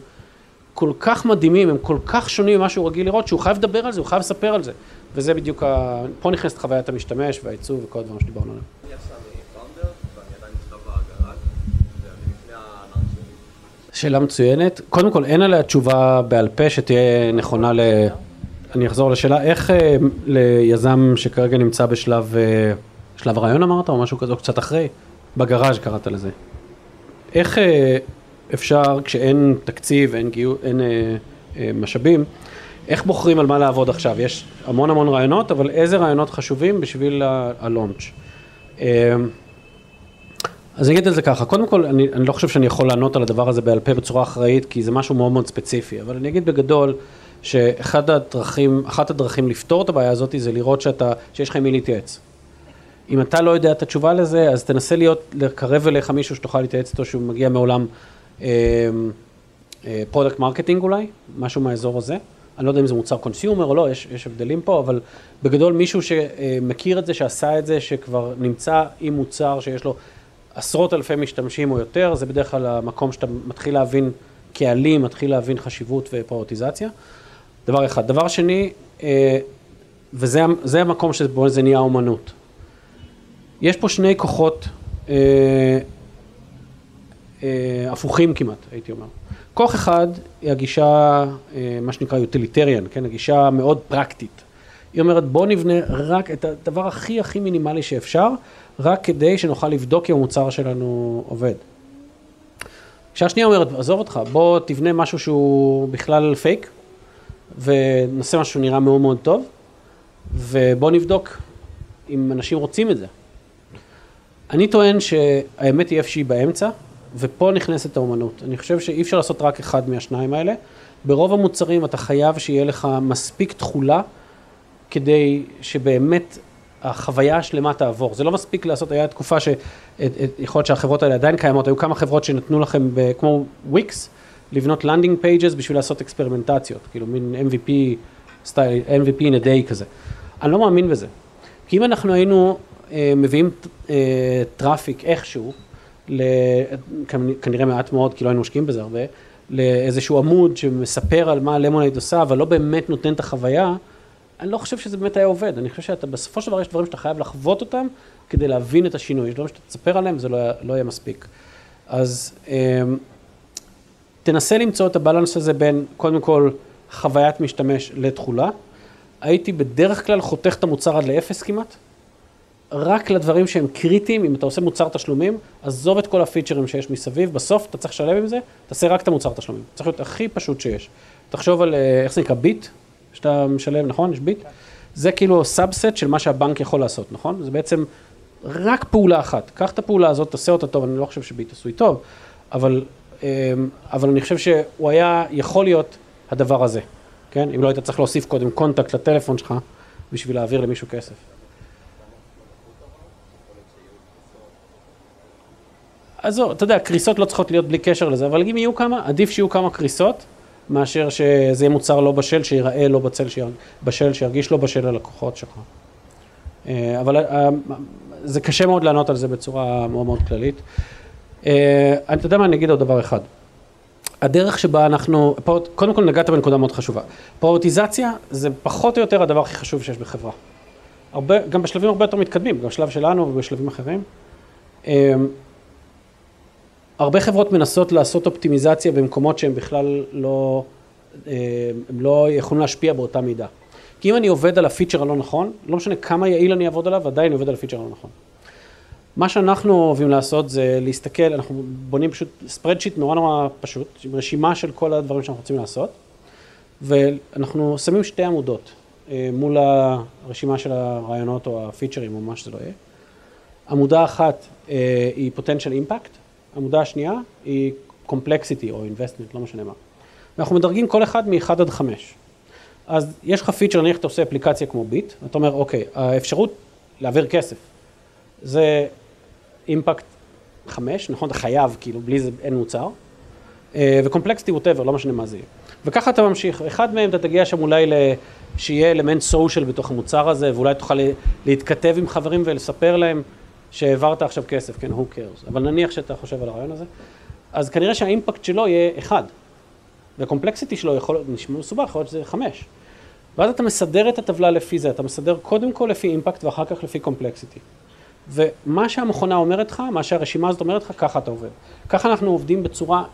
כל כך מדהימים, הם כל כך שונים ממה שהוא רגיל לראות, שהוא חייב לדבר על זה, הוא חייב לספר על זה. וזה בדיוק, ה... פה נכנסת חוויית המשתמש והעיצוב וכל הדברים שדיברנו עליהם. אני עכשיו פאונדר, ואני עדיין נכתב בהגרג, ואני לפני הנרצים. שאלה מצוינת. קודם כל, אין עליה תשובה בעל פה שתהיה נכונה ל... אני אחזור לשאלה, איך ליזם שכרגע נמצא בשלב הרעיון אמרת, או משהו כזה, או קצת אחרי, בגראז' קראת לזה. איך אפשר, כשאין תקציב, אין משאבים, איך בוחרים על מה לעבוד עכשיו? יש המון המון רעיונות, אבל איזה רעיונות חשובים בשביל הלונץ'? אז אני אגיד את זה ככה, קודם כל, אני לא חושב שאני יכול לענות על הדבר הזה בעל פה בצורה אחראית, כי זה משהו מאוד מאוד ספציפי, אבל אני אגיד בגדול, שאחת הדרכים, אחת הדרכים לפתור את הבעיה הזאת זה לראות שאתה, שיש לך מי להתייעץ. אם אתה לא יודע את התשובה לזה, אז תנסה להיות, לקרב אליך מישהו שתוכל להתייעץ אותו, שהוא מגיע מעולם פרודקט מרקטינג אולי, משהו מהאזור הזה. אני לא יודע אם זה מוצר קונסיומר או לא, יש, יש הבדלים פה, אבל בגדול מישהו שמכיר את זה, שעשה את זה, שכבר נמצא עם מוצר שיש לו עשרות אלפי משתמשים או יותר, זה בדרך כלל המקום שאתה מתחיל להבין קהלים, מתחיל להבין חשיבות ופריוטיזציה. דבר אחד. דבר שני, וזה המקום שבו זה נהיה אומנות. יש פה שני כוחות הפוכים כמעט, הייתי אומר. כוח אחד היא הגישה, מה שנקרא יוטיליטריאן, כן? הגישה מאוד פרקטית. היא אומרת, בוא נבנה רק את הדבר הכי הכי מינימלי שאפשר, רק כדי שנוכל לבדוק אם המוצר שלנו עובד. כשהשנייה אומרת, עזוב אותך, בוא תבנה משהו שהוא בכלל פייק, ונעשה משהו שנראה מאוד מאוד טוב, ובוא נבדוק אם אנשים רוצים את זה. אני טוען שהאמת היא איפשהי באמצע, ופה נכנסת האומנות. אני חושב שאי אפשר לעשות רק אחד מהשניים האלה. ברוב המוצרים אתה חייב שיהיה לך מספיק תחולה, כדי שבאמת החוויה השלמה תעבור. זה לא מספיק לעשות, היה תקופה שיכול להיות שהחברות האלה עדיין קיימות, היו כמה חברות שנתנו לכם כמו וויקס, לבנות landing pages בשביל לעשות אקספרימנטציות, כאילו מין M V P style, M V P in a day כזה. אני לא מאמין בזה. כי אם אנחנו היינו מביאים טראפיק איכשהו, כנראה מעט מאוד, כי לא היינו משקיעים בזה הרבה, לאיזשהו עמוד שמספר על מה למונייד עושה, אבל לא באמת נותן את החוויה, אני לא חושב שזה באמת היה עובד. אני חושב שאתה, בסופו של דבר יש דברים שאתה חייב לחוות אותם, כדי להבין את השינוי. יש דברים שאתה תספר עליהם, זה לא יהיה מספיק. אז תנסה למצוא את הבלנס הזה בין, קודם כל, חוויית משתמש לתחולה. הייתי בדרך כלל חותך את המוצר עד לאפס כמעט, רק לדברים שהם קריטיים. אם אתה עושה מוצר תשלומים, עזוב את כל הפיצ'רים שיש מסביב, בסוף אתה צריך לשלם עם זה, תעשה רק את המוצר תשלומים. צריך להיות הכי פשוט שיש. תחשוב על, איך זה נקרא, ביט, שאתה משלם, נכון? יש ביט? זה כאילו סאבסט של מה שהבנק יכול לעשות, נכון? זה בעצם רק פעולה אחת. קח את הפעולה הזאת, תעשה אותה טוב, אני לא חושב שביט עשוי טוב, אבל, אבל אני חושב שהוא היה יכול להיות הדבר הזה, כן? אם לא היית צריך להוסיף קודם קונטקט לטלפון שלך בשביל להעביר למישהו כסף. אז זו, אתה יודע, קריסות לא צריכות להיות בלי קשר לזה, אבל אם יהיו כמה, עדיף שיהיו כמה קריסות, מאשר שזה יהיה מוצר לא בשל, שיראה לא בצל, בשל, שירגיש לא בשל ללקוחות שלך. אבל זה קשה מאוד לענות על זה בצורה מאוד מאוד כללית. אני יודע מה, אני אגיד עוד דבר אחד. הדרך שבה אנחנו, קודם כל נגעת בנקודה מאוד חשובה. פריוריטיזציה זה פחות או יותר הדבר הכי חשוב שיש בחברה. הרבה, גם בשלבים הרבה יותר מתקדמים, גם בשלב שלנו ובשלבים אחרים. הרבה חברות מנסות לעשות אופטימיזציה במקומות שהם בכלל לא, הם לא יכולים להשפיע באותה מידה. כי אם אני עובד על הפיצ'ר הלא נכון, לא משנה כמה יעיל אני אעבוד עליו, עדיין אני עובד על הפיצ'ר הלא נכון. מה שאנחנו אוהבים לעשות זה להסתכל, אנחנו בונים פשוט ספרדשיט נורא נורא פשוט, עם רשימה של כל הדברים שאנחנו רוצים לעשות, ואנחנו שמים שתי עמודות מול הרשימה של הרעיונות או הפיצ'רים או מה שזה לא יהיה. עמודה אחת היא potential impact, עמודה השנייה היא complexity או investment, לא משנה מה. ואנחנו מדרגים כל אחד מאחד עד חמש. אז יש לך פיצ'ר, נניח אתה עושה אפליקציה כמו ביט, אתה אומר, אוקיי, האפשרות להעביר כסף, זה אימפקט חמש, נכון? אתה חייב, כאילו, בלי זה אין מוצר. וקומפלקסיטי, whatever, לא משנה מה זה יהיה. וככה אתה ממשיך. אחד מהם אתה תגיע שם אולי שיהיה אלמנט סושיאל בתוך המוצר הזה, ואולי תוכל להתכתב עם חברים ולספר להם שהעברת עכשיו כסף, כן, who cares. אבל נניח שאתה חושב על הרעיון הזה, אז כנראה שהאימפקט שלו יהיה אחד. והקומפלקסיטי שלו יכול, נשמע מסובך, יכול להיות שזה חמש. ואז אתה מסדר את הטבלה לפי זה, אתה מסדר קודם כל לפי אימפקט ואחר כך לפי קומפלקסיטי. ומה שהמכונה אומרת לך, מה שהרשימה הזאת אומרת לך, ככה אתה עובד. ככה אנחנו עובדים בצורה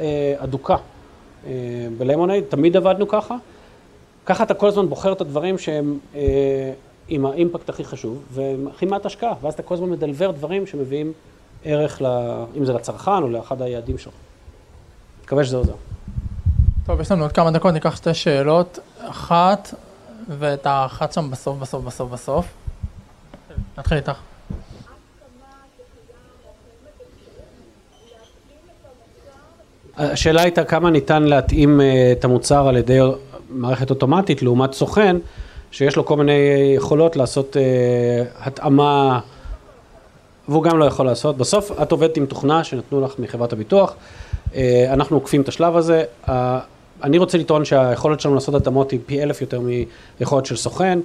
אה, אדוקה. אה, בלמונייד תמיד עבדנו ככה. ככה אתה כל הזמן בוחר את הדברים שהם אה, עם האימפקט הכי חשוב, והכי מעט השקעה, ואז אתה כל הזמן מדלבר דברים שמביאים ערך, לה, אם זה לצרכן או לאחד היעדים שלו. מקווה שזה עוזר. טוב, יש לנו עוד כמה דקות, ניקח שתי שאלות, אחת, ואת האחת שם בסוף, בסוף, בסוף, בסוף. נתחיל איתך. השאלה הייתה כמה ניתן להתאים את המוצר על ידי מערכת אוטומטית לעומת סוכן, שיש לו כל מיני יכולות לעשות התאמה, והוא גם לא יכול לעשות. בסוף את עובדת עם תוכנה שנתנו לך מחברת הביטוח, אנחנו עוקפים את השלב הזה. אני רוצה לטעון שהיכולת שלנו לעשות התאמות היא פי אלף יותר מיכולת של סוכן,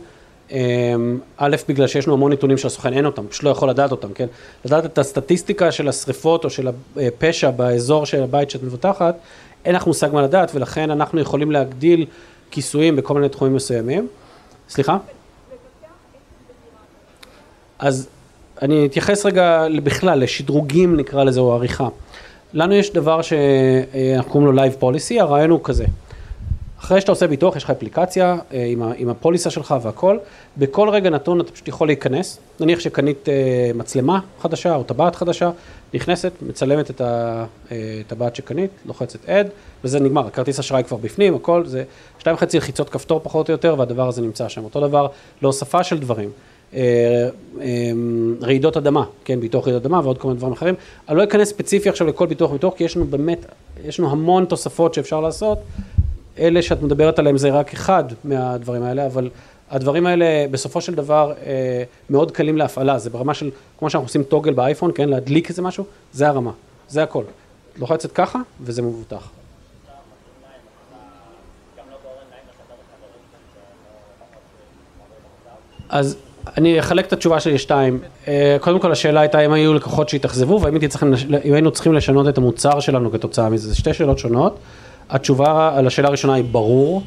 א', בגלל שיש לנו המון נתונים שהסוכן אין אותם, פשוט לא יכול לדעת אותם, כן? לדעת את הסטטיסטיקה של השריפות או של הפשע באזור של הבית שאת מבטחת, אין לך מושג מה לדעת, ולכן אנחנו יכולים להגדיל כיסויים בכל מיני תחומים מסוימים. סליחה? אז אני אתייחס רגע בכלל לשדרוגים, נקרא לזה, או עריכה. לנו יש דבר שאנחנו קוראים לו live policy, הרעיון הוא כזה. אחרי שאתה עושה ביטוח, יש לך אפליקציה עם הפוליסה שלך והכל. בכל רגע נתון אתה פשוט יכול להיכנס. נניח שקנית מצלמה חדשה או טבעת חדשה, נכנסת, מצלמת את הטבעת שקנית, לוחצת עד, וזה נגמר. הכרטיס אשראי כבר בפנים, הכל, זה שתיים וחצי לחיצות כפתור פחות או יותר, והדבר הזה נמצא שם. אותו דבר להוספה של דברים. רעידות אדמה, כן, ביטוח רעידות אדמה ועוד כל מיני דברים אחרים. אני לא אכנס ספציפי עכשיו לכל ביטוח ביטוח, כי יש לנו באמת, יש לנו המון תוספות שאפשר לעשות. אלה שאת מדברת עליהם זה רק אחד מהדברים האלה, אבל הדברים האלה בסופו של דבר אה, מאוד קלים להפעלה, זה ברמה של, כמו שאנחנו עושים טוגל באייפון, כן, להדליק איזה משהו, זה הרמה, זה הכל. לוחצת ככה וזה מבוטח. אז אני אחלק את התשובה שלי שתיים. אה, קודם כל השאלה הייתה אם היו לקוחות שהתאכזבו, והאם היינו צריכים לשנות את המוצר שלנו כתוצאה מזה, זה שתי שאלות שונות. התשובה על השאלה הראשונה היא ברור,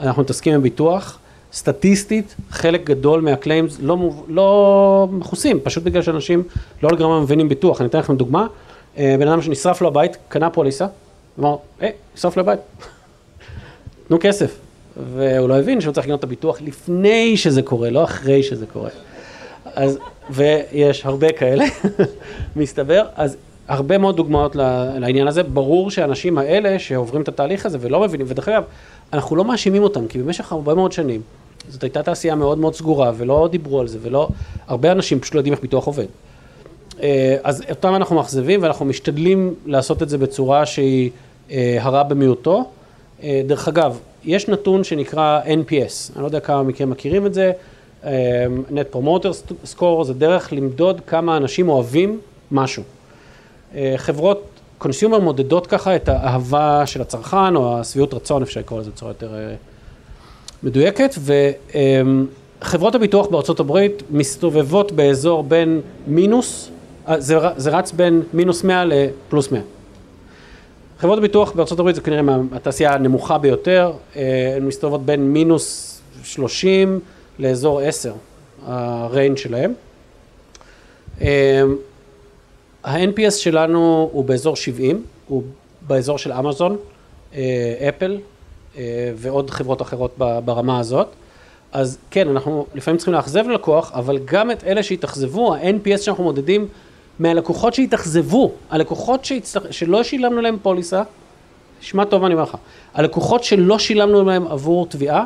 אנחנו מתעסקים עם ביטוח, סטטיסטית חלק גדול מהקליימס לא, לא מכוסים, פשוט בגלל שאנשים לא לגמרי מבינים ביטוח. אני אתן לכם דוגמה, בן אדם שנשרף לו הבית, קנה פוליסה, אמר, אה, נשרף לו הבית, תנו כסף, והוא לא הבין שהוא צריך לקנות את הביטוח לפני שזה קורה, לא אחרי שזה קורה. אז, ויש הרבה כאלה, מסתבר, אז הרבה מאוד דוגמאות לעניין הזה. ברור שאנשים האלה שעוברים את התהליך הזה ולא מבינים, ודרך אגב, אנחנו לא מאשימים אותם, כי במשך הרבה מאוד שנים, זאת הייתה תעשייה מאוד מאוד סגורה, ולא דיברו על זה, ולא, הרבה אנשים פשוט לא יודעים איך ביטוח עובד. אז אותם אנחנו מחזבים, ואנחנו משתדלים לעשות את זה בצורה שהיא הרע במיעוטו. דרך אגב, יש נתון שנקרא אן פי אס, אני לא יודע כמה מכם מכירים את זה, Net Promoter Score, זה דרך למדוד כמה אנשים אוהבים משהו. חברות קונסיומר מודדות ככה את האהבה של הצרכן, או הסביעות רצון, אפשר לקרוא לזה בצורה יותר מדויקת, וחברות הביטוח בארצות הברית מסתובבות באזור בין מינוס, זה רץ בין מינוס מאה לפלוס מאה. חברות הביטוח בארצות הברית זה כנראה מהתעשייה הנמוכה ביותר, הן מסתובבות בין מינוס שלושים לאזור עשר, הריינג שלהם. ה-אן פי אס שלנו הוא באזור שבעים, הוא באזור של אמזון, אפל ועוד חברות אחרות ברמה הזאת. אז כן, אנחנו לפעמים צריכים להחזב ללקוח, אבל גם את אלה שהתאכזבו, ה-אן פי אס שאנחנו מודדים מהלקוחות שהתאכזבו, הלקוחות שהצטח... שלא שילמנו להם פוליסה, שמע טוב אני אומר לך, הלקוחות שלא שילמנו להם עבור תביעה,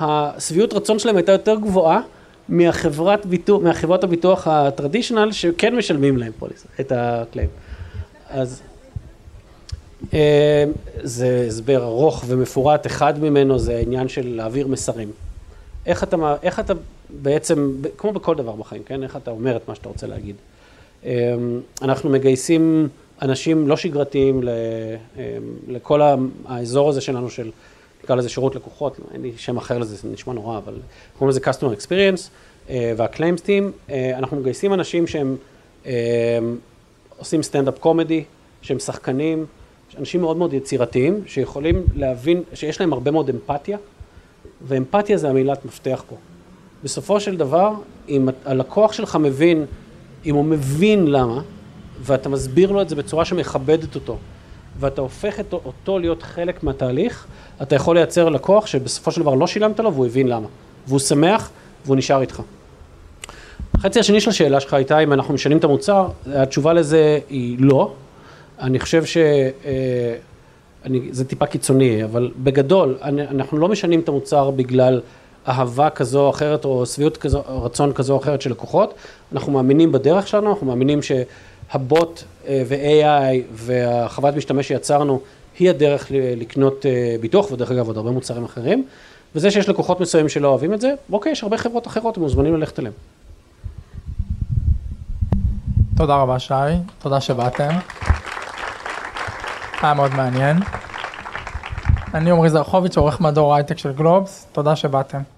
הסביעות רצון שלהם הייתה יותר גבוהה מהחברת ביטוח, מהחברות הביטוח הטרדישנל שכן משלמים להם פוליסה, את הקליים. אז זה הסבר ארוך ומפורט, אחד ממנו זה העניין של להעביר מסרים. איך אתה, איך אתה בעצם, כמו בכל דבר בחיים, כן? איך אתה אומר את מה שאתה רוצה להגיד. אנחנו מגייסים אנשים לא שגרתיים לכל האזור הזה שלנו של נקרא לזה שירות לקוחות, אין לי שם אחר לזה, זה נשמע נורא, אבל קוראים לזה Customer Experience וה-Claims Team. אנחנו מגייסים אנשים שהם עושים סטנד-אפ קומדי, שהם שחקנים, אנשים מאוד מאוד יצירתיים, שיכולים להבין, שיש להם הרבה מאוד אמפתיה, ואמפתיה זה המילת מפתח פה. בסופו של דבר, אם הלקוח שלך מבין, אם הוא מבין למה, ואתה מסביר לו את זה בצורה שמכבדת אותו, ואתה הופך אותו להיות חלק מהתהליך, אתה יכול לייצר לקוח שבסופו של דבר לא שילמת לו, והוא הבין למה. והוא שמח, והוא נשאר איתך. החצי השני של השאלה שלך הייתה, אם אנחנו משנים את המוצר, התשובה לזה היא לא. אני חושב ש... אני, זה טיפה קיצוני, אבל בגדול, אנחנו לא משנים את המוצר בגלל אהבה כזו או אחרת, או סביעות כזו, רצון כזו או אחרת של לקוחות. אנחנו מאמינים בדרך שלנו, אנחנו מאמינים ש... הבוט ו-איי איי והחוות משתמש שיצרנו היא הדרך לקנות ביטוח, ודרך אגב עוד הרבה מוצרים אחרים, וזה שיש לקוחות מסוימים שלא אוהבים את זה, אוקיי, יש הרבה חברות אחרות, הם מוזמנים ללכת אליהם. תודה רבה שי, תודה שבאתם. היה מאוד מעניין. אני עמרי זרחוביץ', עורך מדור הייטק של גלובס, תודה שבאתם.